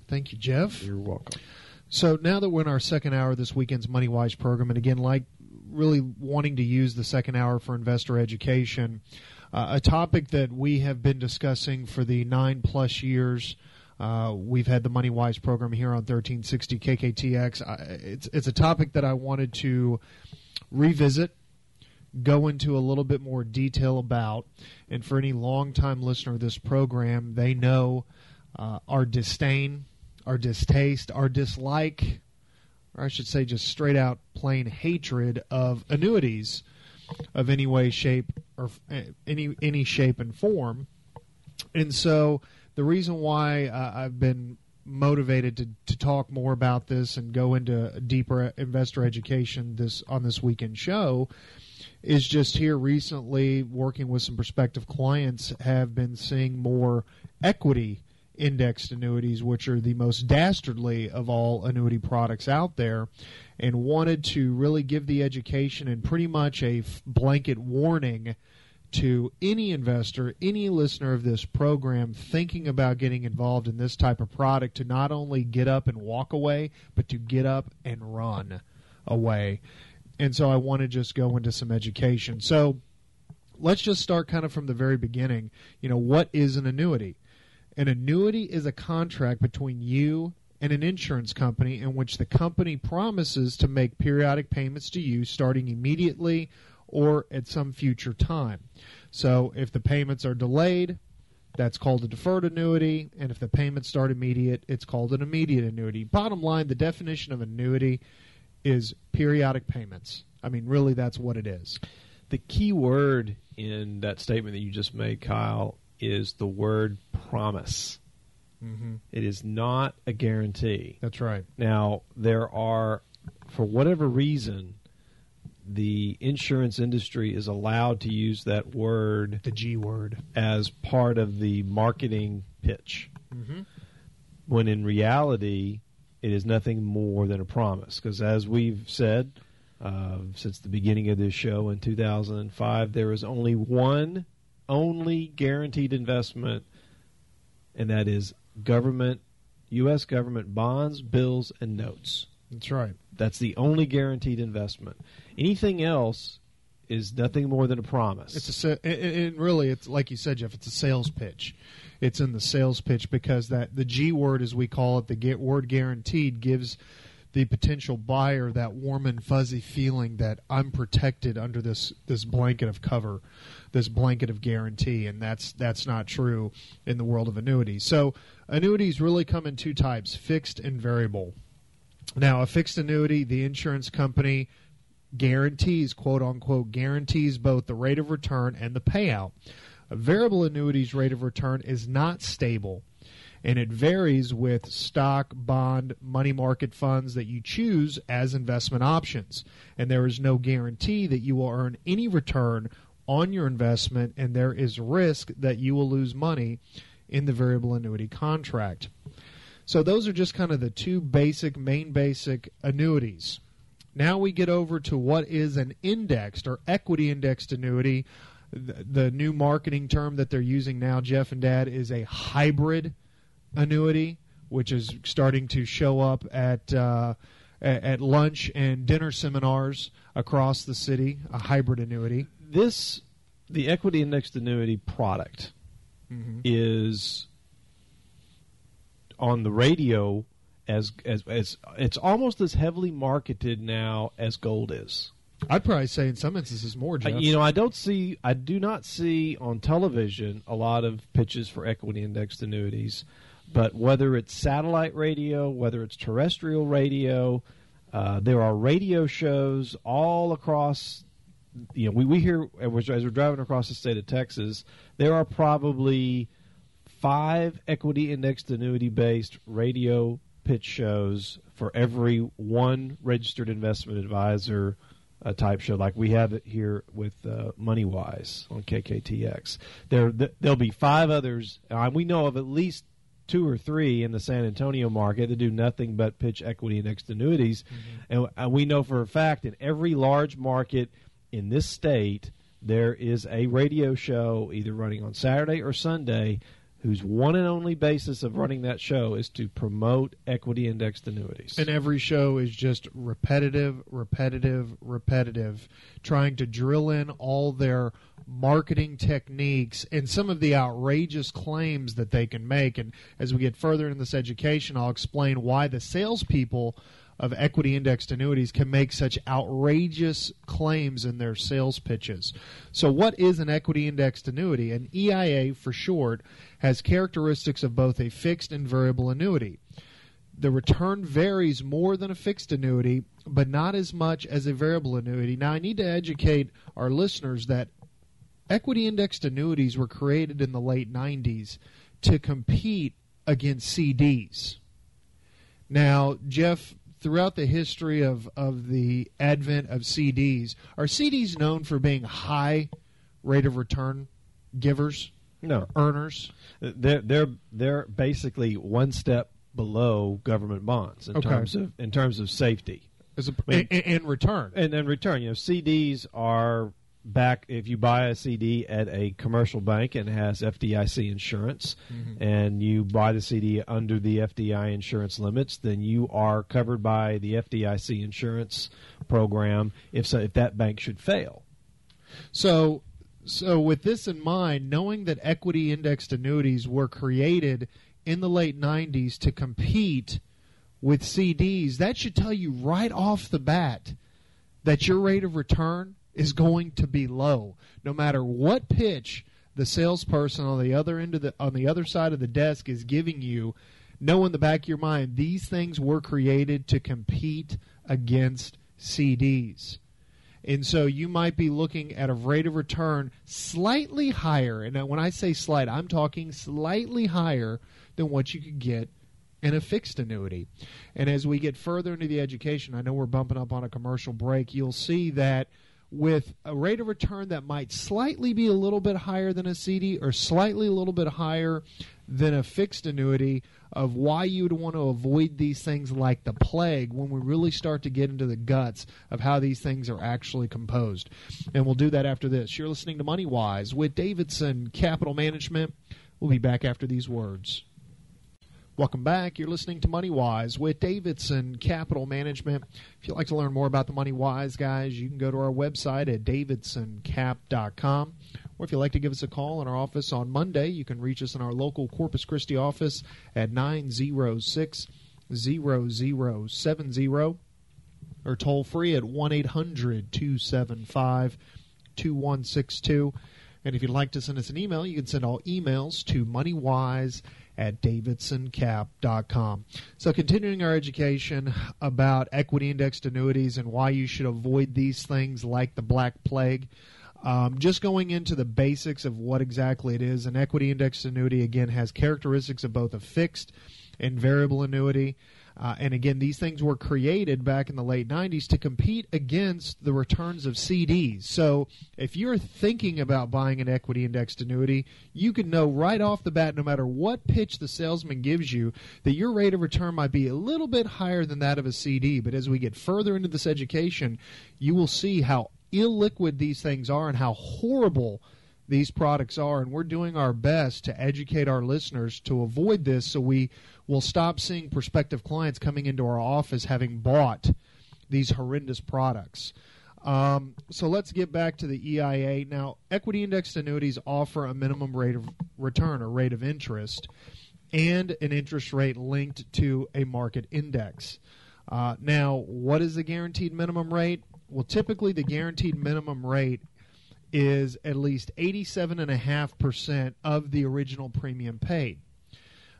Thank you, Jeff. You're welcome. So now that we're in our second hour of this weekend's MoneyWise program, and again, like really wanting to use the second hour for investor education, a topic that we have been discussing for the 9+ years we've had the MoneyWise program here on 1360 KKTX. It's a topic that I wanted to revisit, go into a little bit more detail about, and for any longtime listener of this program, they know our disdain, our distaste, our dislike, or I should say just straight out plain hatred of annuities of any way, shape, or any shape and form. And so the reason why I've been motivated to talk more about this and go into deeper investor education on this weekend show is just here recently working with some prospective clients have been seeing more equity indexed annuities, which are the most dastardly of all annuity products out there, and wanted to really give the education and pretty much a blanket warning to any investor, any listener of this program thinking about getting involved in this type of product, to not only get up and walk away, but to get up and run away. And so I want to just go into some education. So let's just start kind of from the very beginning. You know, what is an annuity? An annuity is a contract between you and an insurance company in which the company promises to make periodic payments to you starting immediately or at some future time. So if the payments are delayed, that's called a deferred annuity, and if the payments start immediate, it's called an immediate annuity. Bottom line, the definition of annuity is periodic payments. I mean, really, that's what it is. The key word in that statement that you just made, Kyle, is the word promise. Mm-hmm. It is not a guarantee. That's right. Now, there are, for whatever reason, the insurance industry is allowed to use that word, the G word, as part of the marketing pitch. Mm-hmm. When in reality, it is nothing more than a promise. Because as we've said since the beginning of this show in 2005, there is only one guaranteed investment, and that is U.S. government bonds, bills, and notes. That's right. That's the only guaranteed investment. Anything else is nothing more than a promise. It's and really, it's like you said, Jeff, it's a sales pitch. It's in the sales pitch because the G word, as we call it, the word guaranteed, gives the potential buyer that warm and fuzzy feeling that I'm protected under this blanket of cover, this blanket of guarantee, and that's not true in the world of annuities. So annuities really come in two types, fixed and variable. Now, a fixed annuity, the insurance company guarantees, quote unquote, guarantees both the rate of return and the payout. A variable annuity's rate of return is not stable, and it varies with stock, bond, money market funds that you choose as investment options. And there is no guarantee that you will earn any return on your investment, and there is risk that you will lose money in the variable annuity contract. So those are just kind of the two main basic annuities. Now we get over to what is an indexed or equity indexed annuity. The new marketing term that they're using now, Jeff and Dad, is a hybrid annuity, which is starting to show up at lunch and dinner seminars across the city, a hybrid annuity. The equity indexed annuity product is on the radio as it's almost as heavily marketed now as gold is. I'd probably say in some instances more, Jeff. I do not see on television a lot of pitches for equity indexed annuities, but whether it's satellite radio, whether it's terrestrial radio, there are radio shows all across. You know, we hear as we're driving across the state of Texas, there are probably 5 equity indexed annuity based radio pitch shows for every one registered investment advisor. A type show like we have it here with MoneyWise on KKTX. There'll be 5 others. We know of at least 2 or 3 in the San Antonio market that do nothing but pitch equity indexed annuities. Mm-hmm. And we know for a fact in every large market in this state, there is a radio show either running on Saturday or Sunday whose one and only basis of running that show is to promote equity indexed annuities. And every show is just repetitive, trying to drill in all their marketing techniques and some of the outrageous claims that they can make. And as we get further in this education, I'll explain why the salespeople of equity indexed annuities can make such outrageous claims in their sales pitches. So what is an equity indexed annuity? An EIA, for short, has characteristics of both a fixed and variable annuity. The return varies more than a fixed annuity, but not as much as a variable annuity. Now, I need to educate our listeners that equity indexed annuities were created in the late 90s to compete against CDs. Now, Jeff, throughout the history of the advent of CDs, are CDs known for being high rate of return givers? No. Earners? They're basically one step below government bonds in terms of safety. I mean, in return. And in return. You know, CDs are back if you buy a CD at a commercial bank and has FDIC insurance, and you buy the CD under the FDIC insurance limits, then you are covered by the FDIC insurance program if that bank should fail. So with this in mind, knowing that equity indexed annuities were created in the late 90s to compete with CDs, that should tell you right off the bat that your rate of return is going to be low, no matter what pitch the salesperson on the other side of the desk is giving you. Know in the back of your mind, these things were created to compete against CDs, and so you might be looking at a rate of return slightly higher. And when I say slight, I'm talking slightly higher than what you could get in a fixed annuity. And as we get further into the education, I know we're bumping up on a commercial break. You'll see that with a rate of return that might slightly be a little bit higher than a CD or slightly a little bit higher than a fixed annuity, of why you would want to avoid these things like the plague when we really start to get into the guts of how these things are actually composed. And we'll do that after this. You're listening to MoneyWise with Davidson Capital Management. We'll be back after these words. Welcome back. You're listening to MoneyWise with Davidson Capital Management. If you'd like to learn more about the MoneyWise guys, you can go to our website at davidsoncap.com. Or if you'd like to give us a call in our office on Monday, you can reach us in our local Corpus Christi office at 906 0070 or toll free at 1-800-275-2162. And if you'd like to send us an email, you can send all emails to moneywise@davidsoncap.com. So continuing our education about equity indexed annuities and why you should avoid these things like the Black Plague, just going into the basics of what exactly it is. An equity indexed annuity, again, has characteristics of both a fixed and variable annuity. And again, these things were created back in the late 90s to compete against the returns of CDs. So if you're thinking about buying an equity indexed annuity, you can know right off the bat, no matter what pitch the salesman gives you, that your rate of return might be a little bit higher than that of a CD. But as we get further into this education, you will see how illiquid these things are and how horrible these products are, and we're doing our best to educate our listeners to avoid this so we will stop seeing prospective clients coming into our office having bought these horrendous products. So let's get back to the EIA. Now, equity indexed annuities offer a minimum rate of return or rate of interest and an interest rate linked to a market index. Now, what is the guaranteed minimum rate? Well, typically the guaranteed minimum rate is at least 87.5% of the original premium paid.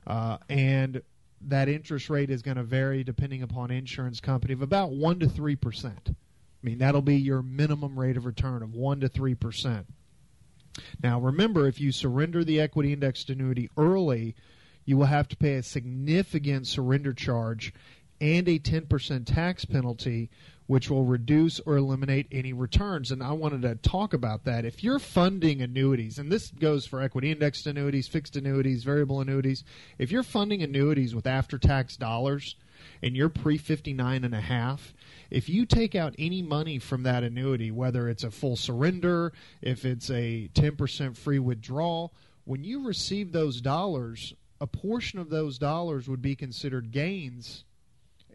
And that interest rate is going to vary depending upon insurance company of about 1 to 3%. I mean, that'll be your minimum rate of return of 1 to 3%. Now, remember, if you surrender the equity indexed annuity early, you will have to pay a significant surrender charge and a 10% tax penalty, which will reduce or eliminate any returns. And I wanted to talk about that. If you're funding annuities, and this goes for equity indexed annuities, fixed annuities, variable annuities, if you're funding annuities with after-tax dollars and you're pre-59.5, if you take out any money from that annuity, whether it's a full surrender, if it's a 10% free withdrawal, when you receive those dollars, a portion of those dollars would be considered gains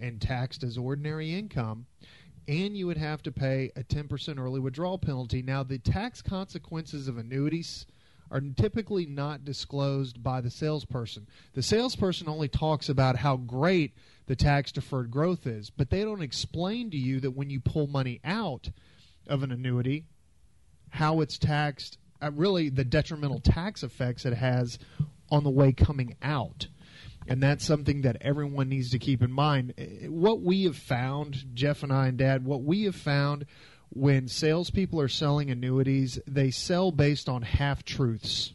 and taxed as ordinary income, and you would have to pay a 10% early withdrawal penalty. Now, the tax consequences of annuities are typically not disclosed by the salesperson. The salesperson only talks about how great the tax-deferred growth is, but they don't explain to you that when you pull money out of an annuity, how it's taxed, really the detrimental tax effects it has on the way coming out. And that's something that everyone needs to keep in mind. What we have found, Jeff and I and Dad, what we have found when salespeople are selling annuities, they sell based on half-truths.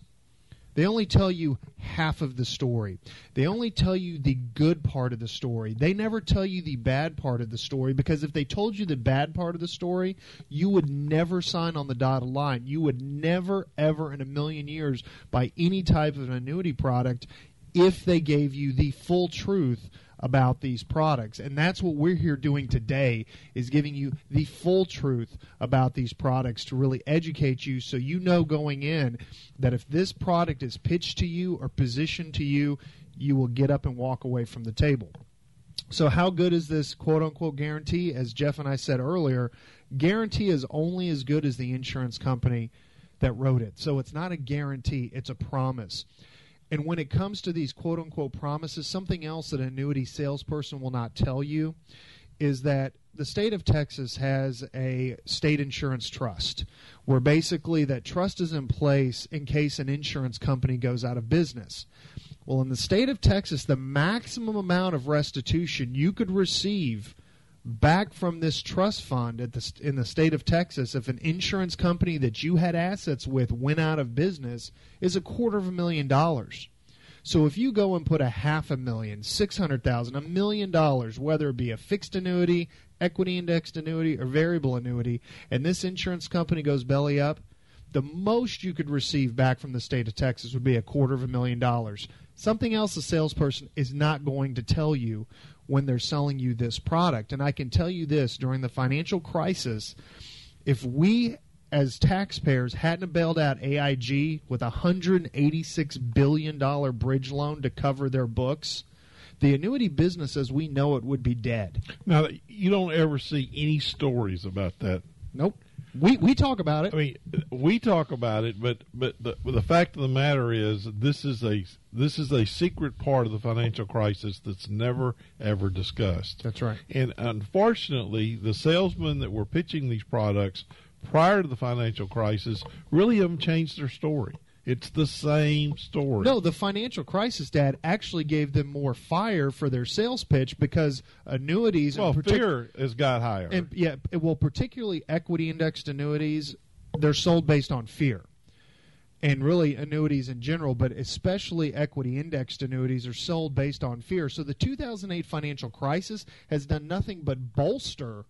They only tell you half of the story. They only tell you the good part of the story. They never tell you the bad part of the story, because if they told you the bad part of the story, you would never sign on the dotted line. You would never, ever in a million years buy any type of an annuity product if they gave you the full truth about these products. And that's what we're here doing today, is giving you the full truth about these products to really educate you so you know going in that if this product is pitched to you or positioned to you, you will get up and walk away from the table. So how good is this quote-unquote guarantee? As Jeff and I said earlier, guarantee is only as good as the insurance company that wrote it. So it's not a guarantee, it's a promise. And when it comes to these quote-unquote promises, something else that an annuity salesperson will not tell you is that the state of Texas has a state insurance trust, where basically that trust is in place in case an insurance company goes out of business. Well, in the state of Texas, the maximum amount of restitution you could receive back from this trust fund in the state of Texas, if an insurance company that you had assets with went out of business, is $250,000. So if you go and put $500,000, $600,000, $1 million, whether it be a fixed annuity, equity indexed annuity, or variable annuity, and this insurance company goes belly up, the most you could receive back from the state of Texas would be $250,000. Something else a salesperson is not going to tell you when they're selling you this product. And I can tell you this, during the financial crisis, if we as taxpayers hadn't bailed out AIG with a $186 billion bridge loan to cover their books, the annuity business as we know it would be dead. Now, you don't ever see any stories about that. Nope. We talk about it. I mean, we talk about it, but the fact of the matter is this is a secret part of the financial crisis that's never, ever discussed. That's right. And unfortunately, the salesmen that were pitching these products prior to the financial crisis really haven't changed their story. It's the same story. No, the financial crisis, Dad, actually gave them more fire for their sales pitch because annuities... Well, fear has got higher. And, yeah, well, particularly equity-indexed annuities, they're sold based on fear. And really, annuities in general, but especially equity-indexed annuities are sold based on fear. So the 2008 financial crisis has done nothing but bolster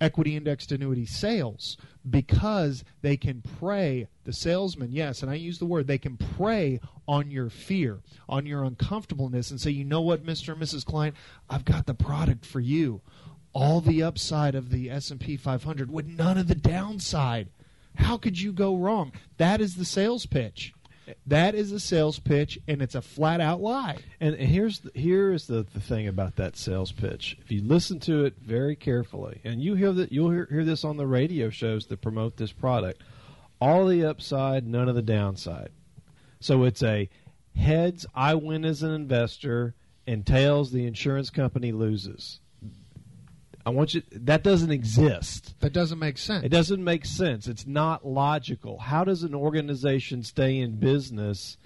equity indexed annuity sales because they can prey, the salesman, yes, and I use the word, they can prey on your fear, on your uncomfortableness and say, you know what, Mr. and Mrs. Client, I've got the product for you. All the upside of the S&P 500 with none of the downside. How could you go wrong? That is the sales pitch. That is a sales pitch, and it's a flat-out lie. And here is the thing about that sales pitch. If you listen to it very carefully, and you hear that, you'll hear this on the radio shows that promote this product. All the upside, none of the downside. So it's a heads, I win as an investor, and tails, the insurance company loses. I want you. That doesn't exist. That doesn't make sense. It doesn't make sense. It's not logical. How does an organization stay in business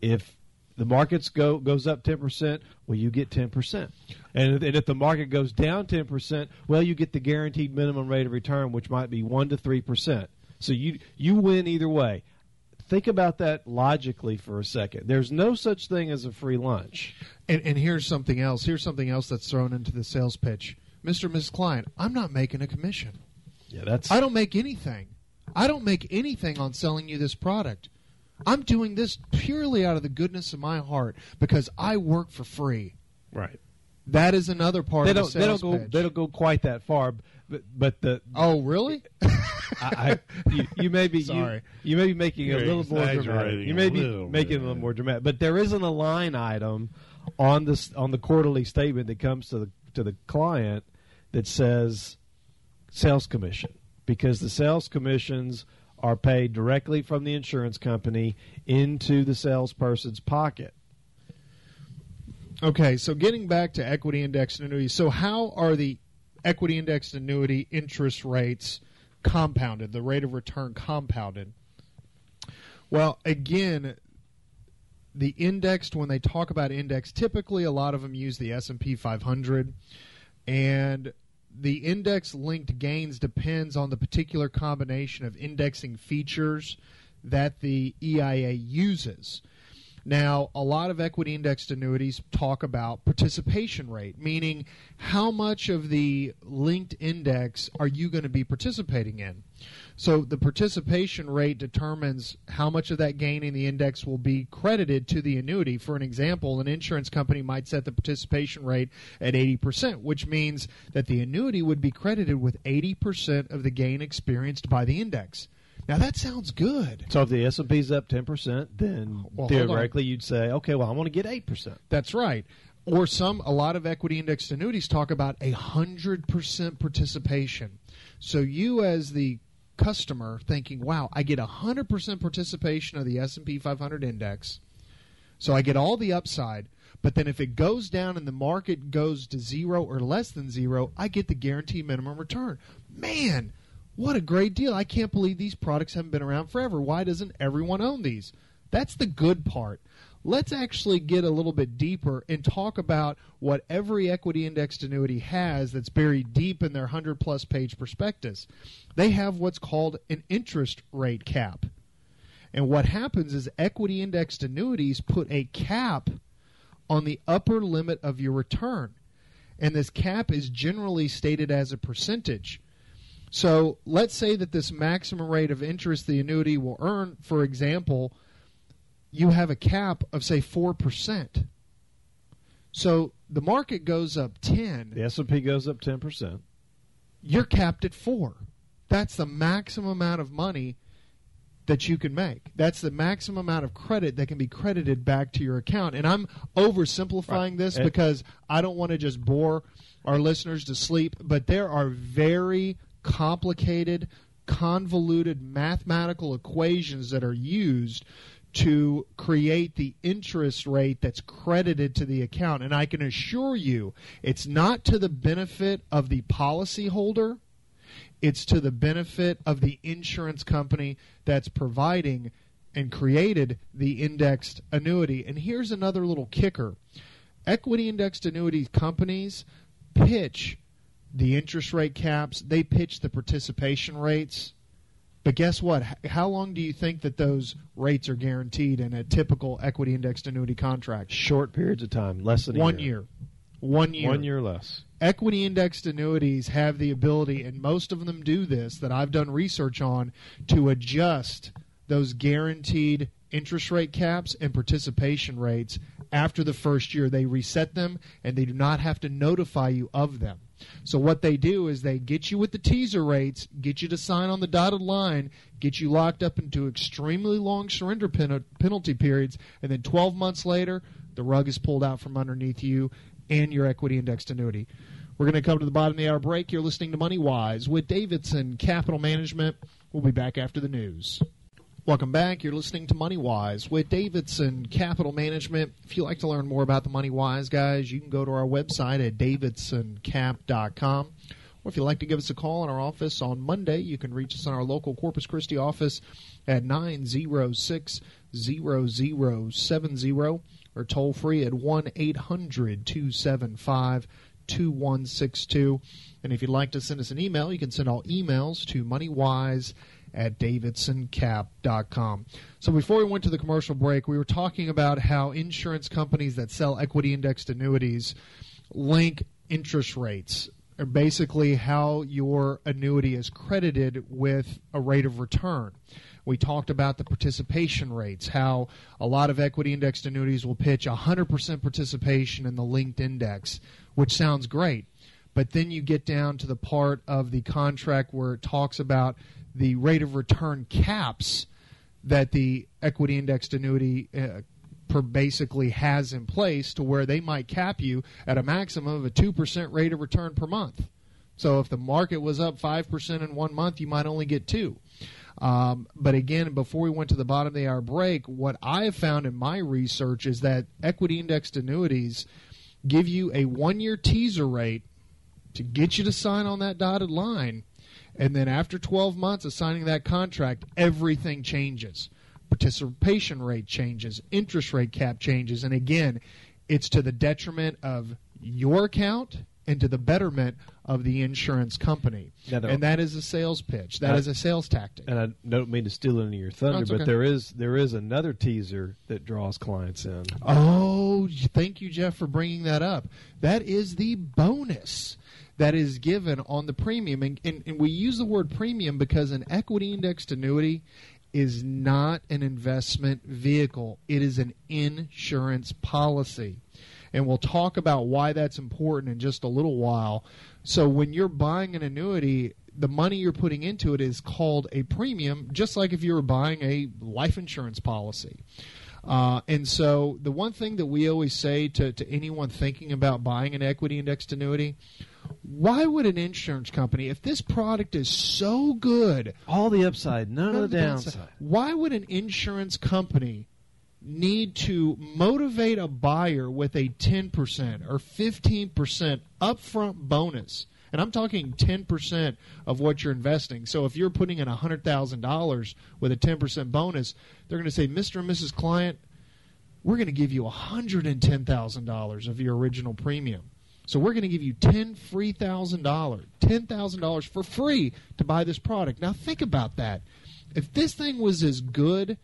if the markets goes up 10%? Well, you get 10%, and if the market goes down 10%, well, you get the guaranteed minimum rate of return, which might be 1 to 3%. So you win either way. Think about that logically for a second. There's no such thing as a free lunch. And here's something else. Here's something else that's thrown into the sales pitch. Mr. and Mrs. Klein, I'm not making a commission. Yeah, that's. I don't make anything. I don't make anything on selling you this product. I'm doing this purely out of the goodness of my heart because I work for free. Right. That is another part of the sales pitch. They don't go quite that far, but the. Oh, really? You may be sorry. You may be making a little more dramatic. You may be making a little more dramatic, but there isn't a line item on this on the quarterly statement that comes to the client that says sales commission, because the sales commissions are paid directly from the insurance company into the salesperson's pocket. Okay, so getting back to equity indexed annuities, so how are the equity indexed annuity interest rates compounded, the rate of return compounded? Well, again, the indexed, when they talk about index, typically a lot of them use the S&P 500, and the index-linked gains depends on the particular combination of indexing features that the EIA uses. Now, a lot of equity indexed annuities talk about participation rate, meaning how much of the linked index are you going to be participating in? So the participation rate determines how much of that gain in the index will be credited to the annuity. For an example, an insurance company might set the participation rate at 80%, which means that the annuity would be credited with 80% of the gain experienced by the index. Now, that sounds good. So if the S&P's up 10%, then theoretically you'd say, okay, well, I want to get 8%. That's right. Or a lot of equity indexed annuities talk about 100% participation. So you as the customer thinking, wow, I get 100% participation of the S&P 500 index, so I get all the upside, but then if it goes down and the market goes to zero or less than zero, I get the guaranteed minimum return. Man, what a great deal. I can't believe these products haven't been around forever. Why doesn't everyone own these? That's the good part. Let's actually get a little bit deeper and talk about what every equity indexed annuity has that's buried deep in their 100-plus page prospectus. They have what's called an interest rate cap. And what happens is equity indexed annuities put a cap on the upper limit of your return. And this cap is generally stated as a percentage. So let's say that this maximum rate of interest the annuity will earn, for example, you have a cap of, say, 4%. So the market goes up 10. The S&P goes up 10%. You're capped at 4. That's the maximum amount of money that you can make. That's the maximum amount of credit that can be credited back to your account. And I'm oversimplifying this because I don't want to just bore our listeners to sleep, but there are very complicated convoluted mathematical equations that are used to create the interest rate that's credited to the account. And I can assure you, it's not to the benefit of the policyholder. It's to the benefit of the insurance company that's providing and created the indexed annuity. And here's another little kicker. Equity indexed annuity companies pitch the interest rate caps. They pitch the participation rates. But guess what? How long do you think that those rates are guaranteed in a typical equity indexed annuity contract? Short periods of time, less than a year. 1 year. 1 year less. Equity indexed annuities have the ability, and most of them do this, that I've done research on, to adjust those guaranteed interest rate caps and participation rates after the first year. They reset them, and they do not have to notify you of them. So what they do is they get you with the teaser rates, get you to sign on the dotted line, get you locked up into extremely long surrender penalty periods, and then 12 months later, the rug is pulled out from underneath you and your equity indexed annuity. We're going to come to the bottom of the hour break. You're listening to MoneyWise with Davidson Capital Management. We'll be back after the news. Welcome back. You're listening to MoneyWise with Davidson Capital Management. If you'd like to learn more about the MoneyWise guys, you can go to our website at davidsoncap.com. Or if you'd like to give us a call in our office on Monday, you can reach us in our local Corpus Christi office at 906-0070 or toll free at 1-800-275-2162. And if you'd like to send us an email, you can send all emails to moneywise@davidsoncap.com. So before we went to the commercial break, we were talking about how insurance companies that sell equity indexed annuities link interest rates, or basically how your annuity is credited with a rate of return. We talked about the participation rates, how a lot of equity indexed annuities will pitch 100% participation in the linked index, which sounds great. But then you get down to the part of the contract where it talks about the rate of return caps that the equity indexed annuity basically has in place, to where they might cap you at a maximum of a 2% rate of return per month. So if the market was up 5% in 1 month, you might only get 2%. But again, before we went to the bottom of the hour break, what I have found in my research is that equity indexed annuities give you a 1 year teaser rate to get you to sign on that dotted line. And then after 12 months of signing that contract, everything changes. Participation rate changes. Interest rate cap changes. And again, it's to the detriment of your account and to the betterment of the insurance company. And that is a sales pitch. That is a sales tactic. And I don't mean to steal any of your thunder, but there is another teaser that draws clients in. Oh, thank you, Jeff, for bringing that up. That is the bonus that is given on the premium. And we use the word premium because an equity indexed annuity is not an investment vehicle. It is an insurance policy. And we'll talk about why that's important in just a little while. So when you're buying an annuity, the money you're putting into it is called a premium, just like if you were buying a life insurance policy. And so the one thing that we always say to anyone thinking about buying an equity indexed annuity, why would an insurance company, if this product is so good, all the upside, none of the downside, why would an insurance company need to motivate a buyer with a 10% or 15% upfront bonus? And I'm talking 10% of what you're investing. So if you're putting in $100,000 with a 10% bonus, they're going to say, Mr. and Mrs. Client, we're going to give you $110,000 of your original premium. So we're going to give you $10,000 for free to buy this product. Now think about that. If this thing was as good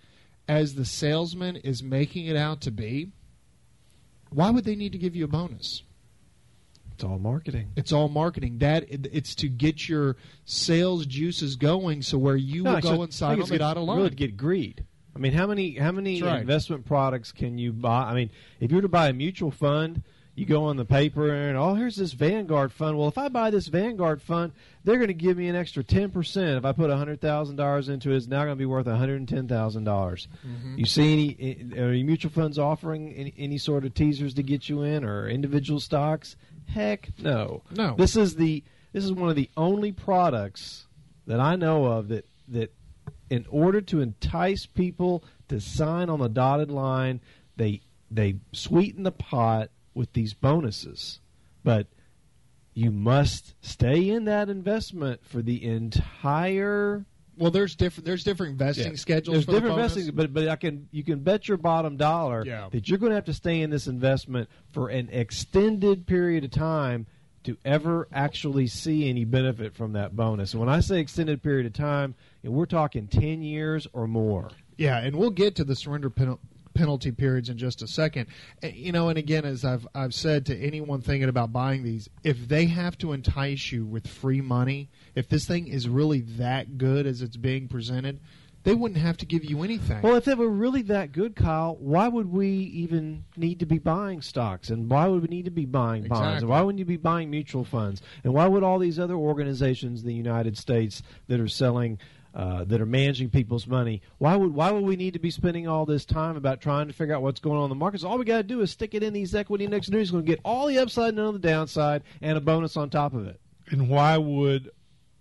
as the salesman is making it out to be, why would they need to give you a bonus? It's all marketing. It's all marketing. It's to get your sales juices going, so where you will go inside on the dotted line. Really, to get greed. I mean, how many investment products can you buy? I mean, if you were to buy a mutual fund, you go on the paper and, oh, here's this Vanguard fund. Well, if I buy this Vanguard fund, they're going to give me an extra 10%. If I put $100,000 into it, it's now going to be worth $110,000. You see any mutual funds offering any sort of teasers to get you in, or individual stocks? Heck no. This is one of the only products that I know of that in order to entice people to sign on the dotted line, they sweeten the pot with these bonuses. But you must stay in that investment for the entire. Well, there's different vesting schedules. There's for different the bonus. Vesting, but you can bet your bottom dollar that you're going to have to stay in this investment for an extended period of time to ever actually see any benefit from that bonus. And when I say extended period of time, we're talking 10 years or more. Yeah, and we'll get to the surrender penalty periods in just a second. You know, and again, as I've said to anyone thinking about buying these, if they have to entice you with free money, if this thing is really that good as it's being presented, they wouldn't have to give you anything. Well, if they were really that good, Kyle, why would we even need to be buying stocks? And why would we need to be buying bonds? And why wouldn't you be buying mutual funds? And why would all these other organizations in the United States that are selling, that are managing people's money, why would we need to be spending all this time about trying to figure out what's going on in the markets? All we got to do is stick it in these equity index annuities. We're going to get all the upside, none of the downside, and a bonus on top of it. And why would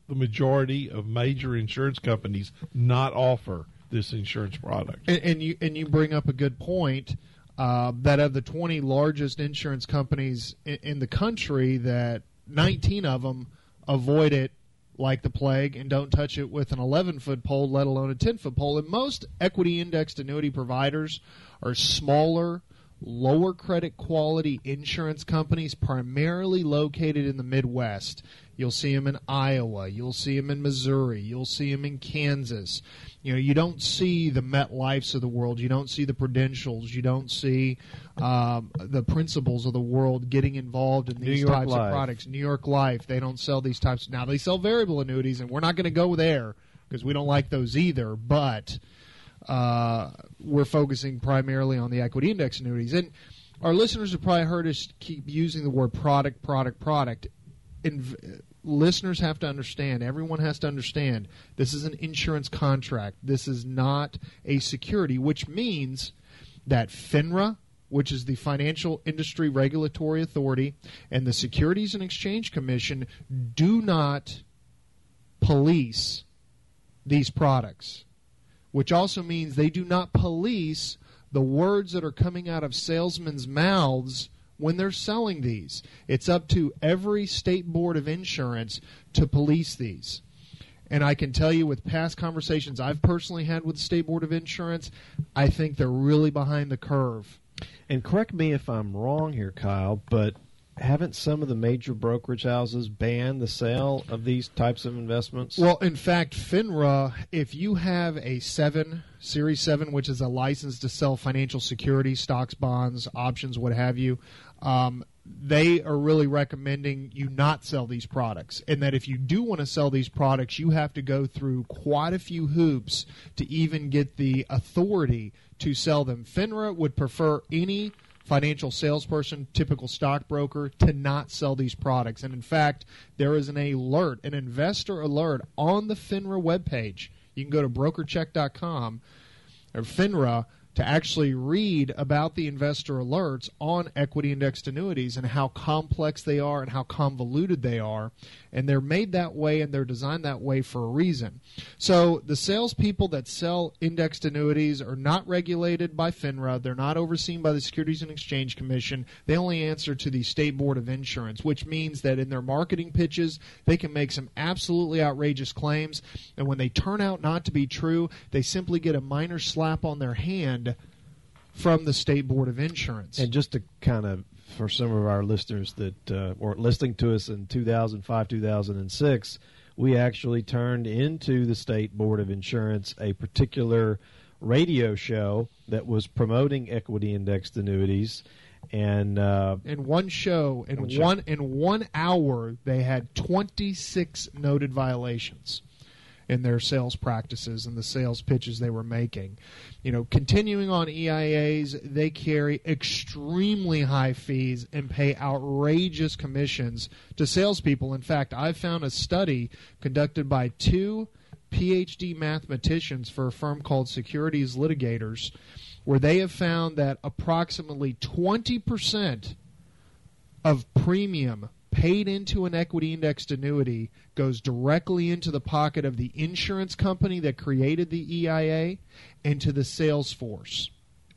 the majority of major insurance companies not offer this insurance product? And you bring up a good point, that of the 20 largest insurance companies in the country, that 19 of them avoid it like the plague and don't touch it with an 11-foot pole, let alone a 10-foot pole. And most equity indexed annuity providers are smaller, lower credit quality insurance companies, primarily located in the Midwest. You'll see them in Iowa. You'll see them in Missouri. You'll see them in Kansas. You know, you don't see the MetLifes of the world. You don't see the Prudentials. You don't see the Principals of the world getting involved in these types of products. New York Life, they don't sell these types. Now, they sell variable annuities, and we're not going to go there because we don't like those either, but we're focusing primarily on the equity index annuities. And our listeners have probably heard us keep using the word product. And listeners have to understand, everyone has to understand, this is an insurance contract. This is not a security, which means that FINRA, which is the Financial Industry Regulatory Authority, and the Securities and Exchange Commission do not police these products, which also means they do not police the words that are coming out of salesmen's mouths when they're selling these. It's up to every state board of insurance to police these. And I can tell you with past conversations I've personally had with the state board of insurance, I think they're really behind the curve. And correct me if I'm wrong here, Kyle, but haven't some of the major brokerage houses banned the sale of these types of investments? Well, in fact, FINRA, if you have a Series 7, which is a license to sell financial securities, stocks, bonds, options, what have you, they are really recommending you not sell these products. And that if you do want to sell these products, you have to go through quite a few hoops to even get the authority to sell them. FINRA would prefer any financial salesperson, typical stockbroker, to not sell these products. And in fact, there is an alert, an investor alert on the FINRA webpage. You can go to brokercheck.com or FINRA to actually read about the investor alerts on equity indexed annuities and how complex they are and how convoluted they are. And they're made that way and they're designed that way for a reason. So the salespeople that sell indexed annuities are not regulated by FINRA. They're not overseen by the Securities and Exchange Commission. They only answer to the State Board of Insurance, which means that in their marketing pitches, they can make some absolutely outrageous claims. And when they turn out not to be true, they simply get a minor slap on their hand from the State Board of Insurance. And just to kind of, for some of our listeners that were listening to us in 2005, 2006, we actually turned into the State Board of Insurance a particular radio show that was promoting equity indexed annuities. And in one hour, they had 26 noted violations in their sales practices and the sales pitches they were making. You know, continuing on EIAs, they carry extremely high fees and pay outrageous commissions to salespeople. In fact, I found a study conducted by two PhD mathematicians for a firm called Securities Litigators, where they have found that approximately 20% of premium paid into an equity indexed annuity goes directly into the pocket of the insurance company that created the EIA and to the sales force.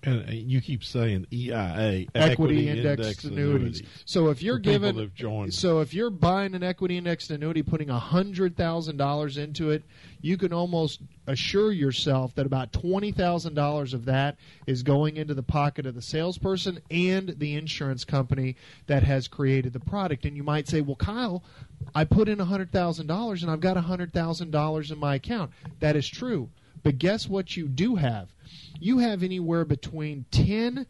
And you keep saying EIA, equity indexed annuities. So if you're if you're buying an equity indexed annuity, putting $100,000 into it, you can almost assure yourself that about $20,000 of that is going into the pocket of the salesperson and the insurance company that has created the product. And you might say, well, Kyle, I put in $100,000 and I've got $100,000 in my account. That is true. But guess what you do have? You have anywhere between 10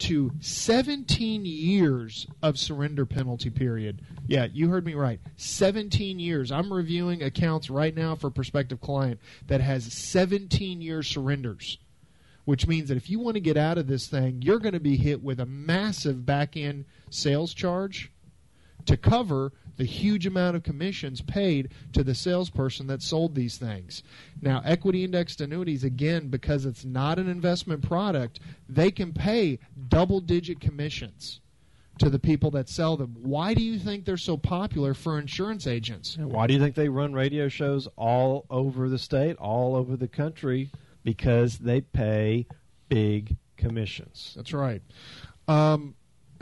to 17 years of surrender penalty period. Yeah, you heard me right. 17 years. I'm reviewing accounts right now for a prospective client that has 17-year surrenders, which means that if you want to get out of this thing, you're going to be hit with a massive back-end sales charge to cover the huge amount of commissions paid to the salesperson that sold these things. Now, equity indexed annuities, again, because it's not an investment product, they can pay double-digit commissions to the people that sell them. Why do you think they're so popular for insurance agents? And why do you think they run radio shows all over the state, all over the country? Because they pay big commissions. That's right.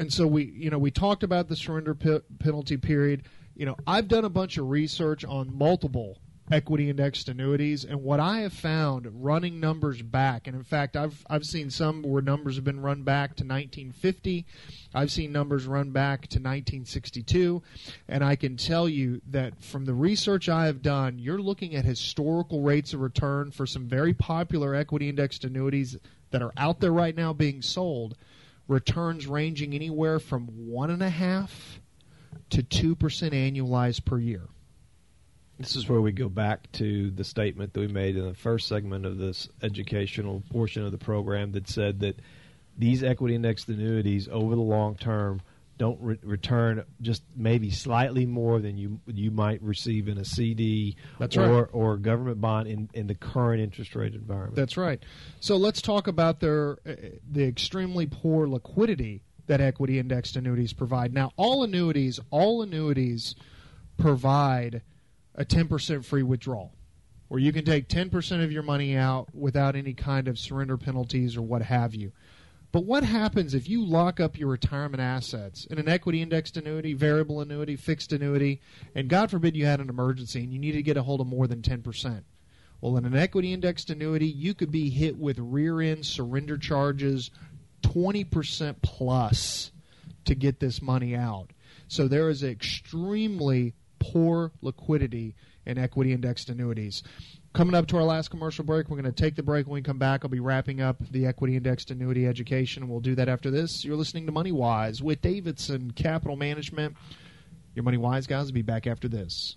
And so we talked about the surrender penalty period. You know, I've done a bunch of research on multiple equity indexed annuities, and what I have found running numbers back, and in fact, I've seen some where numbers have been run back to 1950. I've seen numbers run back to 1962, and I can tell you that from the research I have done, you're looking at historical rates of return for some very popular equity indexed annuities that are out there right now being sold. Returns ranging anywhere from 1.5% to 2% annualized per year. This is where we go back to the statement that we made in the first segment of this educational portion of the program that said that these equity indexed annuities over the long term don't return just maybe slightly more than you might receive in a CD or a government bond in the current interest rate environment. That's right. So let's talk about the extremely poor liquidity that equity indexed annuities provide. Now, all annuities provide a 10% free withdrawal, where you can take 10% of your money out without any kind of surrender penalties or what have you. But what happens if you lock up your retirement assets in an equity indexed annuity, variable annuity, fixed annuity, and God forbid you had an emergency and you need to get a hold of more than 10%? Well, in an equity indexed annuity, you could be hit with rear-end surrender charges 20% plus to get this money out. So there is extremely poor liquidity in equity indexed annuities. Coming up to our last commercial break, we're going to take the break. When we come back, I'll be wrapping up the equity indexed annuity education, and we'll do that after this. You're listening to MoneyWise with Davidson Capital Management. Your MoneyWise guys will be back after this.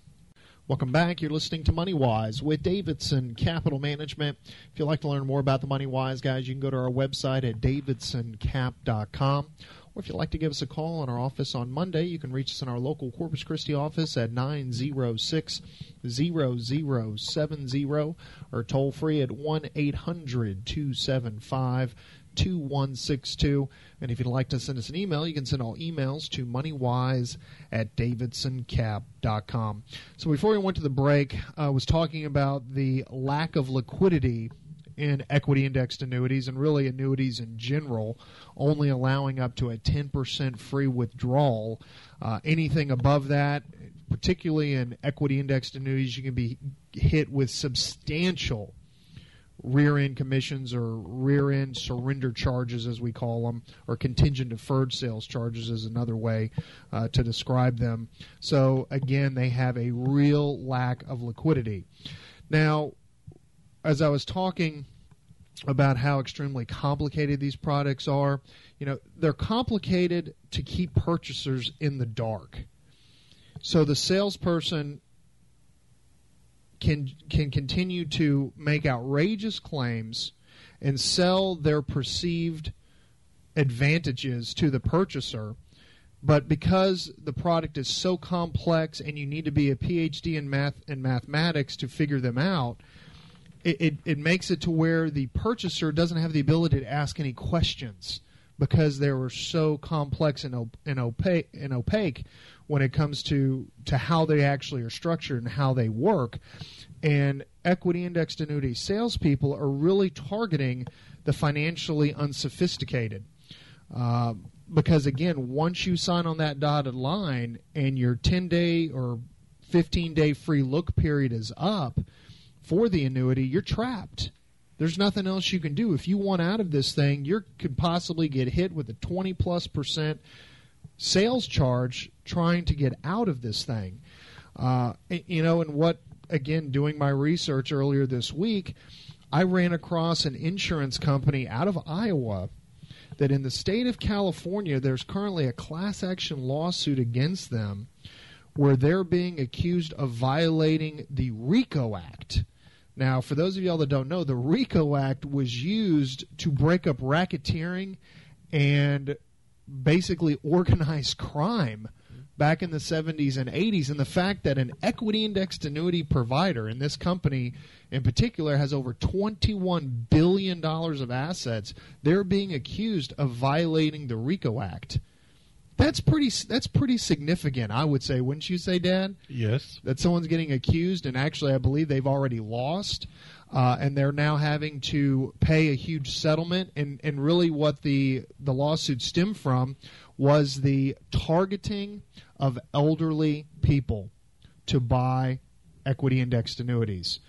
Welcome back. You're listening to MoneyWise with Davidson Capital Management. If you'd like to learn more about the MoneyWise guys, you can go to our website at davidsoncap.com. Or if you'd like to give us a call in our office on Monday, you can reach us in our local Corpus Christi office at 906-0070 or toll free at 1-800-275-2162. And if you'd like to send us an email, you can send all emails to moneywise@davidsoncap.com. So before we went to the break, I was talking about the lack of liquidity in equity indexed annuities and really annuities in general, only allowing up to a 10% free withdrawal. Anything above that, particularly in equity indexed annuities, you can be hit with substantial rear-end commissions or rear-end surrender charges, as we call them, or contingent deferred sales charges is another way to describe them. So, again, they have a real lack of liquidity. Now, as I was talking about how extremely complicated these products are, you know, they're complicated to keep purchasers in the dark. So the salesperson can continue to make outrageous claims and sell their perceived advantages to the purchaser. But because the product is so complex and you need to be a PhD in math and mathematics to figure them out, it makes it to where the purchaser doesn't have the ability to ask any questions because they were so complex and opaque when it comes to how they actually are structured and how they work. And equity indexed annuity salespeople are really targeting the financially unsophisticated. Because, again, once you sign on that dotted line and your 10-day or 15-day free look period is up for the annuity, you're trapped. There's nothing else you can do. If you want out of this thing, you could possibly get hit with a 20+% sales charge trying to get out of this thing. You know, and what, again, doing my research earlier this week, I ran across an insurance company out of Iowa that in the state of California, there's currently a class action lawsuit against them where they're being accused of violating the RICO Act. Now, for those of y'all that don't know, the RICO Act was used to break up racketeering and basically organized crime back in the 70s and 80s. And the fact that an equity indexed annuity provider, and this company in particular has over $21 billion of assets, they're being accused of violating the RICO Act. That's pretty significant, I would say. Wouldn't you say, Dad? Yes. That someone's getting accused, and actually I believe they've already lost, and they're now having to pay a huge settlement. And really what the lawsuit stemmed from was the targeting of elderly people to buy equity-indexed annuities.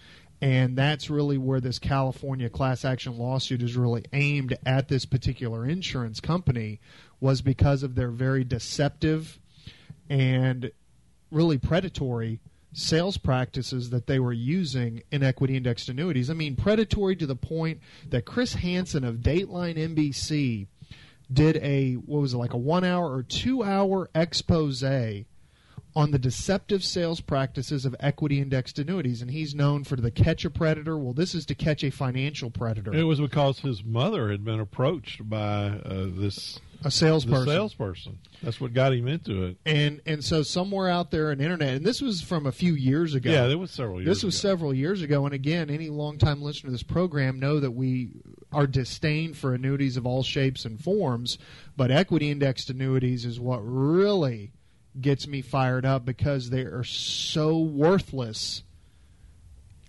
And that's really where this California class action lawsuit is really aimed at this particular insurance company, was because of their very deceptive and really predatory sales practices that they were using in equity indexed annuities. I mean, predatory to the point that Chris Hansen of Dateline NBC did a 1 hour or 2 hour expose on the deceptive sales practices of equity-indexed annuities, and he's known for the catch a predator. Well, this is to catch a financial predator. It was because his mother had been approached by a salesperson. That's what got him into it. And so somewhere out there on the internet, and this was from a few years ago. Yeah, this was several years ago. And again, any longtime listener to this program know that we are disdain for annuities of all shapes and forms, but equity-indexed annuities is what really gets me fired up, because they are so worthless.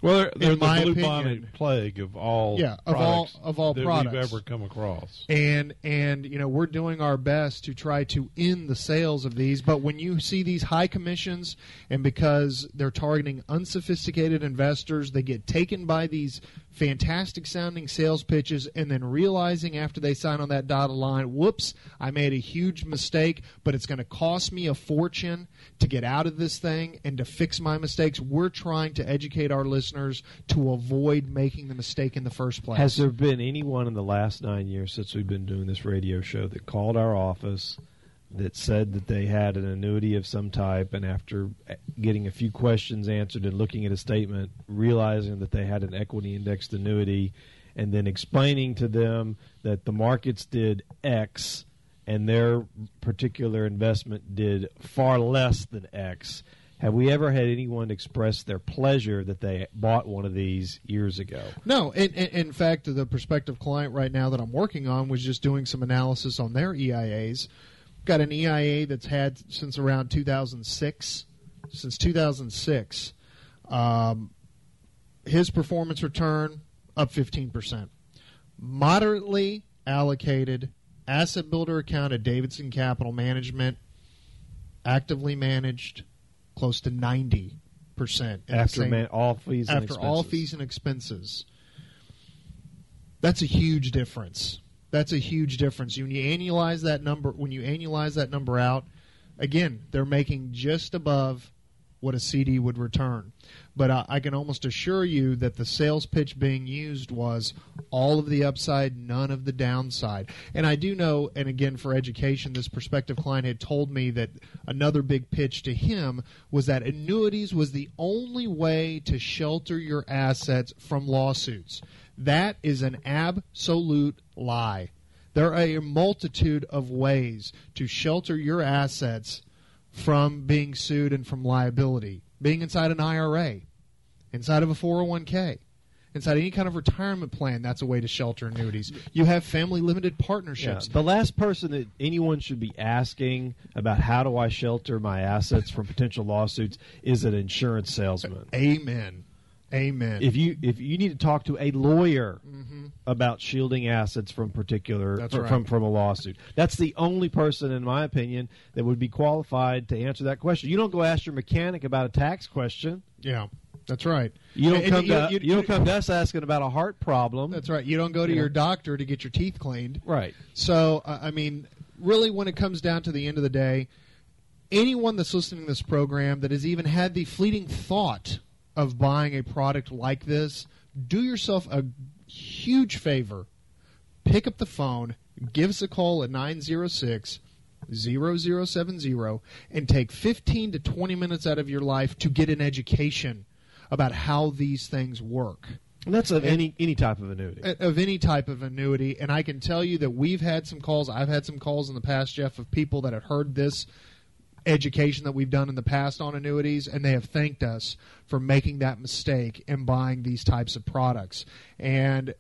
Well, they're the blue bonnet plague of all products we've ever come across. And you know, we're doing our best to try to end the sales of these, but when you see these high commissions, and because they're targeting unsophisticated investors, they get taken by these fantastic sounding sales pitches, and then realizing after they sign on that dotted line, whoops, I made a huge mistake, but it's going to cost me a fortune to get out of this thing and to fix my mistakes. We're trying to educate our listeners to avoid making the mistake in the first place. Has there been anyone in the last 9 years since we've been doing this radio show that called our office that said that they had an annuity of some type, and after getting a few questions answered and looking at a statement, realizing that they had an equity indexed annuity, and then explaining to them that the markets did X and their particular investment did far less than X? Have we ever had anyone express their pleasure that they bought one of these years ago? No. In fact, the prospective client right now that I'm working on was just doing some analysis on their EIAs. Got an EIA that's had since around 2006. Since 2006, his performance return up 15%. Moderately allocated asset builder account at Davidson Capital Management, actively managed, close to 90% after all fees and expenses. That's a huge difference. That's a huge difference. When you annualize that number out, again, they're making just above what a CD would return. But I can almost assure you that the sales pitch being used was all of the upside, none of the downside. And I do know, and again, for education, this prospective client had told me that another big pitch to him was that annuities was the only way to shelter your assets from lawsuits. That is an absolute lie. There are a multitude of ways to shelter your assets from being sued and from liability. Being inside an IRA, inside of a 401K, inside any kind of retirement plan, that's a way to shelter annuities. You have family limited partnerships. Yeah. The last person that anyone should be asking about how do I shelter my assets from potential lawsuits is an insurance salesman. Amen. Amen. If you need to talk to a lawyer about shielding assets from from a lawsuit, that's the only person, in my opinion, that would be qualified to answer that question. You don't go ask your mechanic about a tax question. Yeah, that's right. You don't come to us asking about a heart problem. That's right. You don't go to your doctor to get your teeth cleaned. Right. So, I mean, really, when it comes down to the end of the day, anyone that's listening to this program that has even had the fleeting thought of buying a product like this, do yourself a huge favor. Pick up the phone, give us a call at 906-0070, and take 15 to 20 minutes out of your life to get an education about how these things work. And that's of any type of annuity. Of any type of annuity. And I can tell you that we've had some calls. I've had some calls in the past, Jeff, of people that have heard this education that we've done in the past on annuities, and they have thanked us for making that mistake and buying these types of products. And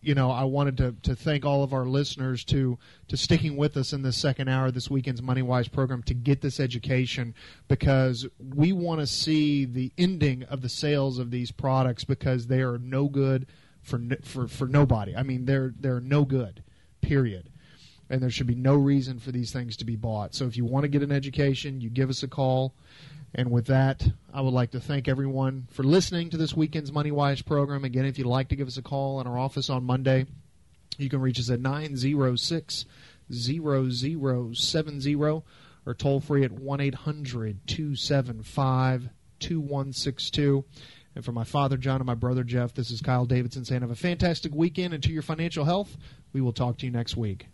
you know, I wanted to thank all of our listeners to sticking with us in this second hour of this weekend's MoneyWise program to get this education, because we want to see the ending of the sales of these products, because they are no good for nobody. I mean, they're no good, period. And there should be no reason for these things to be bought. So if you want to get an education, you give us a call. And with that, I would like to thank everyone for listening to this weekend's MoneyWise program. Again, if you'd like to give us a call in our office on Monday, you can reach us at 906-0070 or toll free at 1-800-275-2162. And for my father, John, and my brother, Jeff, this is Kyle Davidson saying have a fantastic weekend, and to your financial health, we will talk to you next week.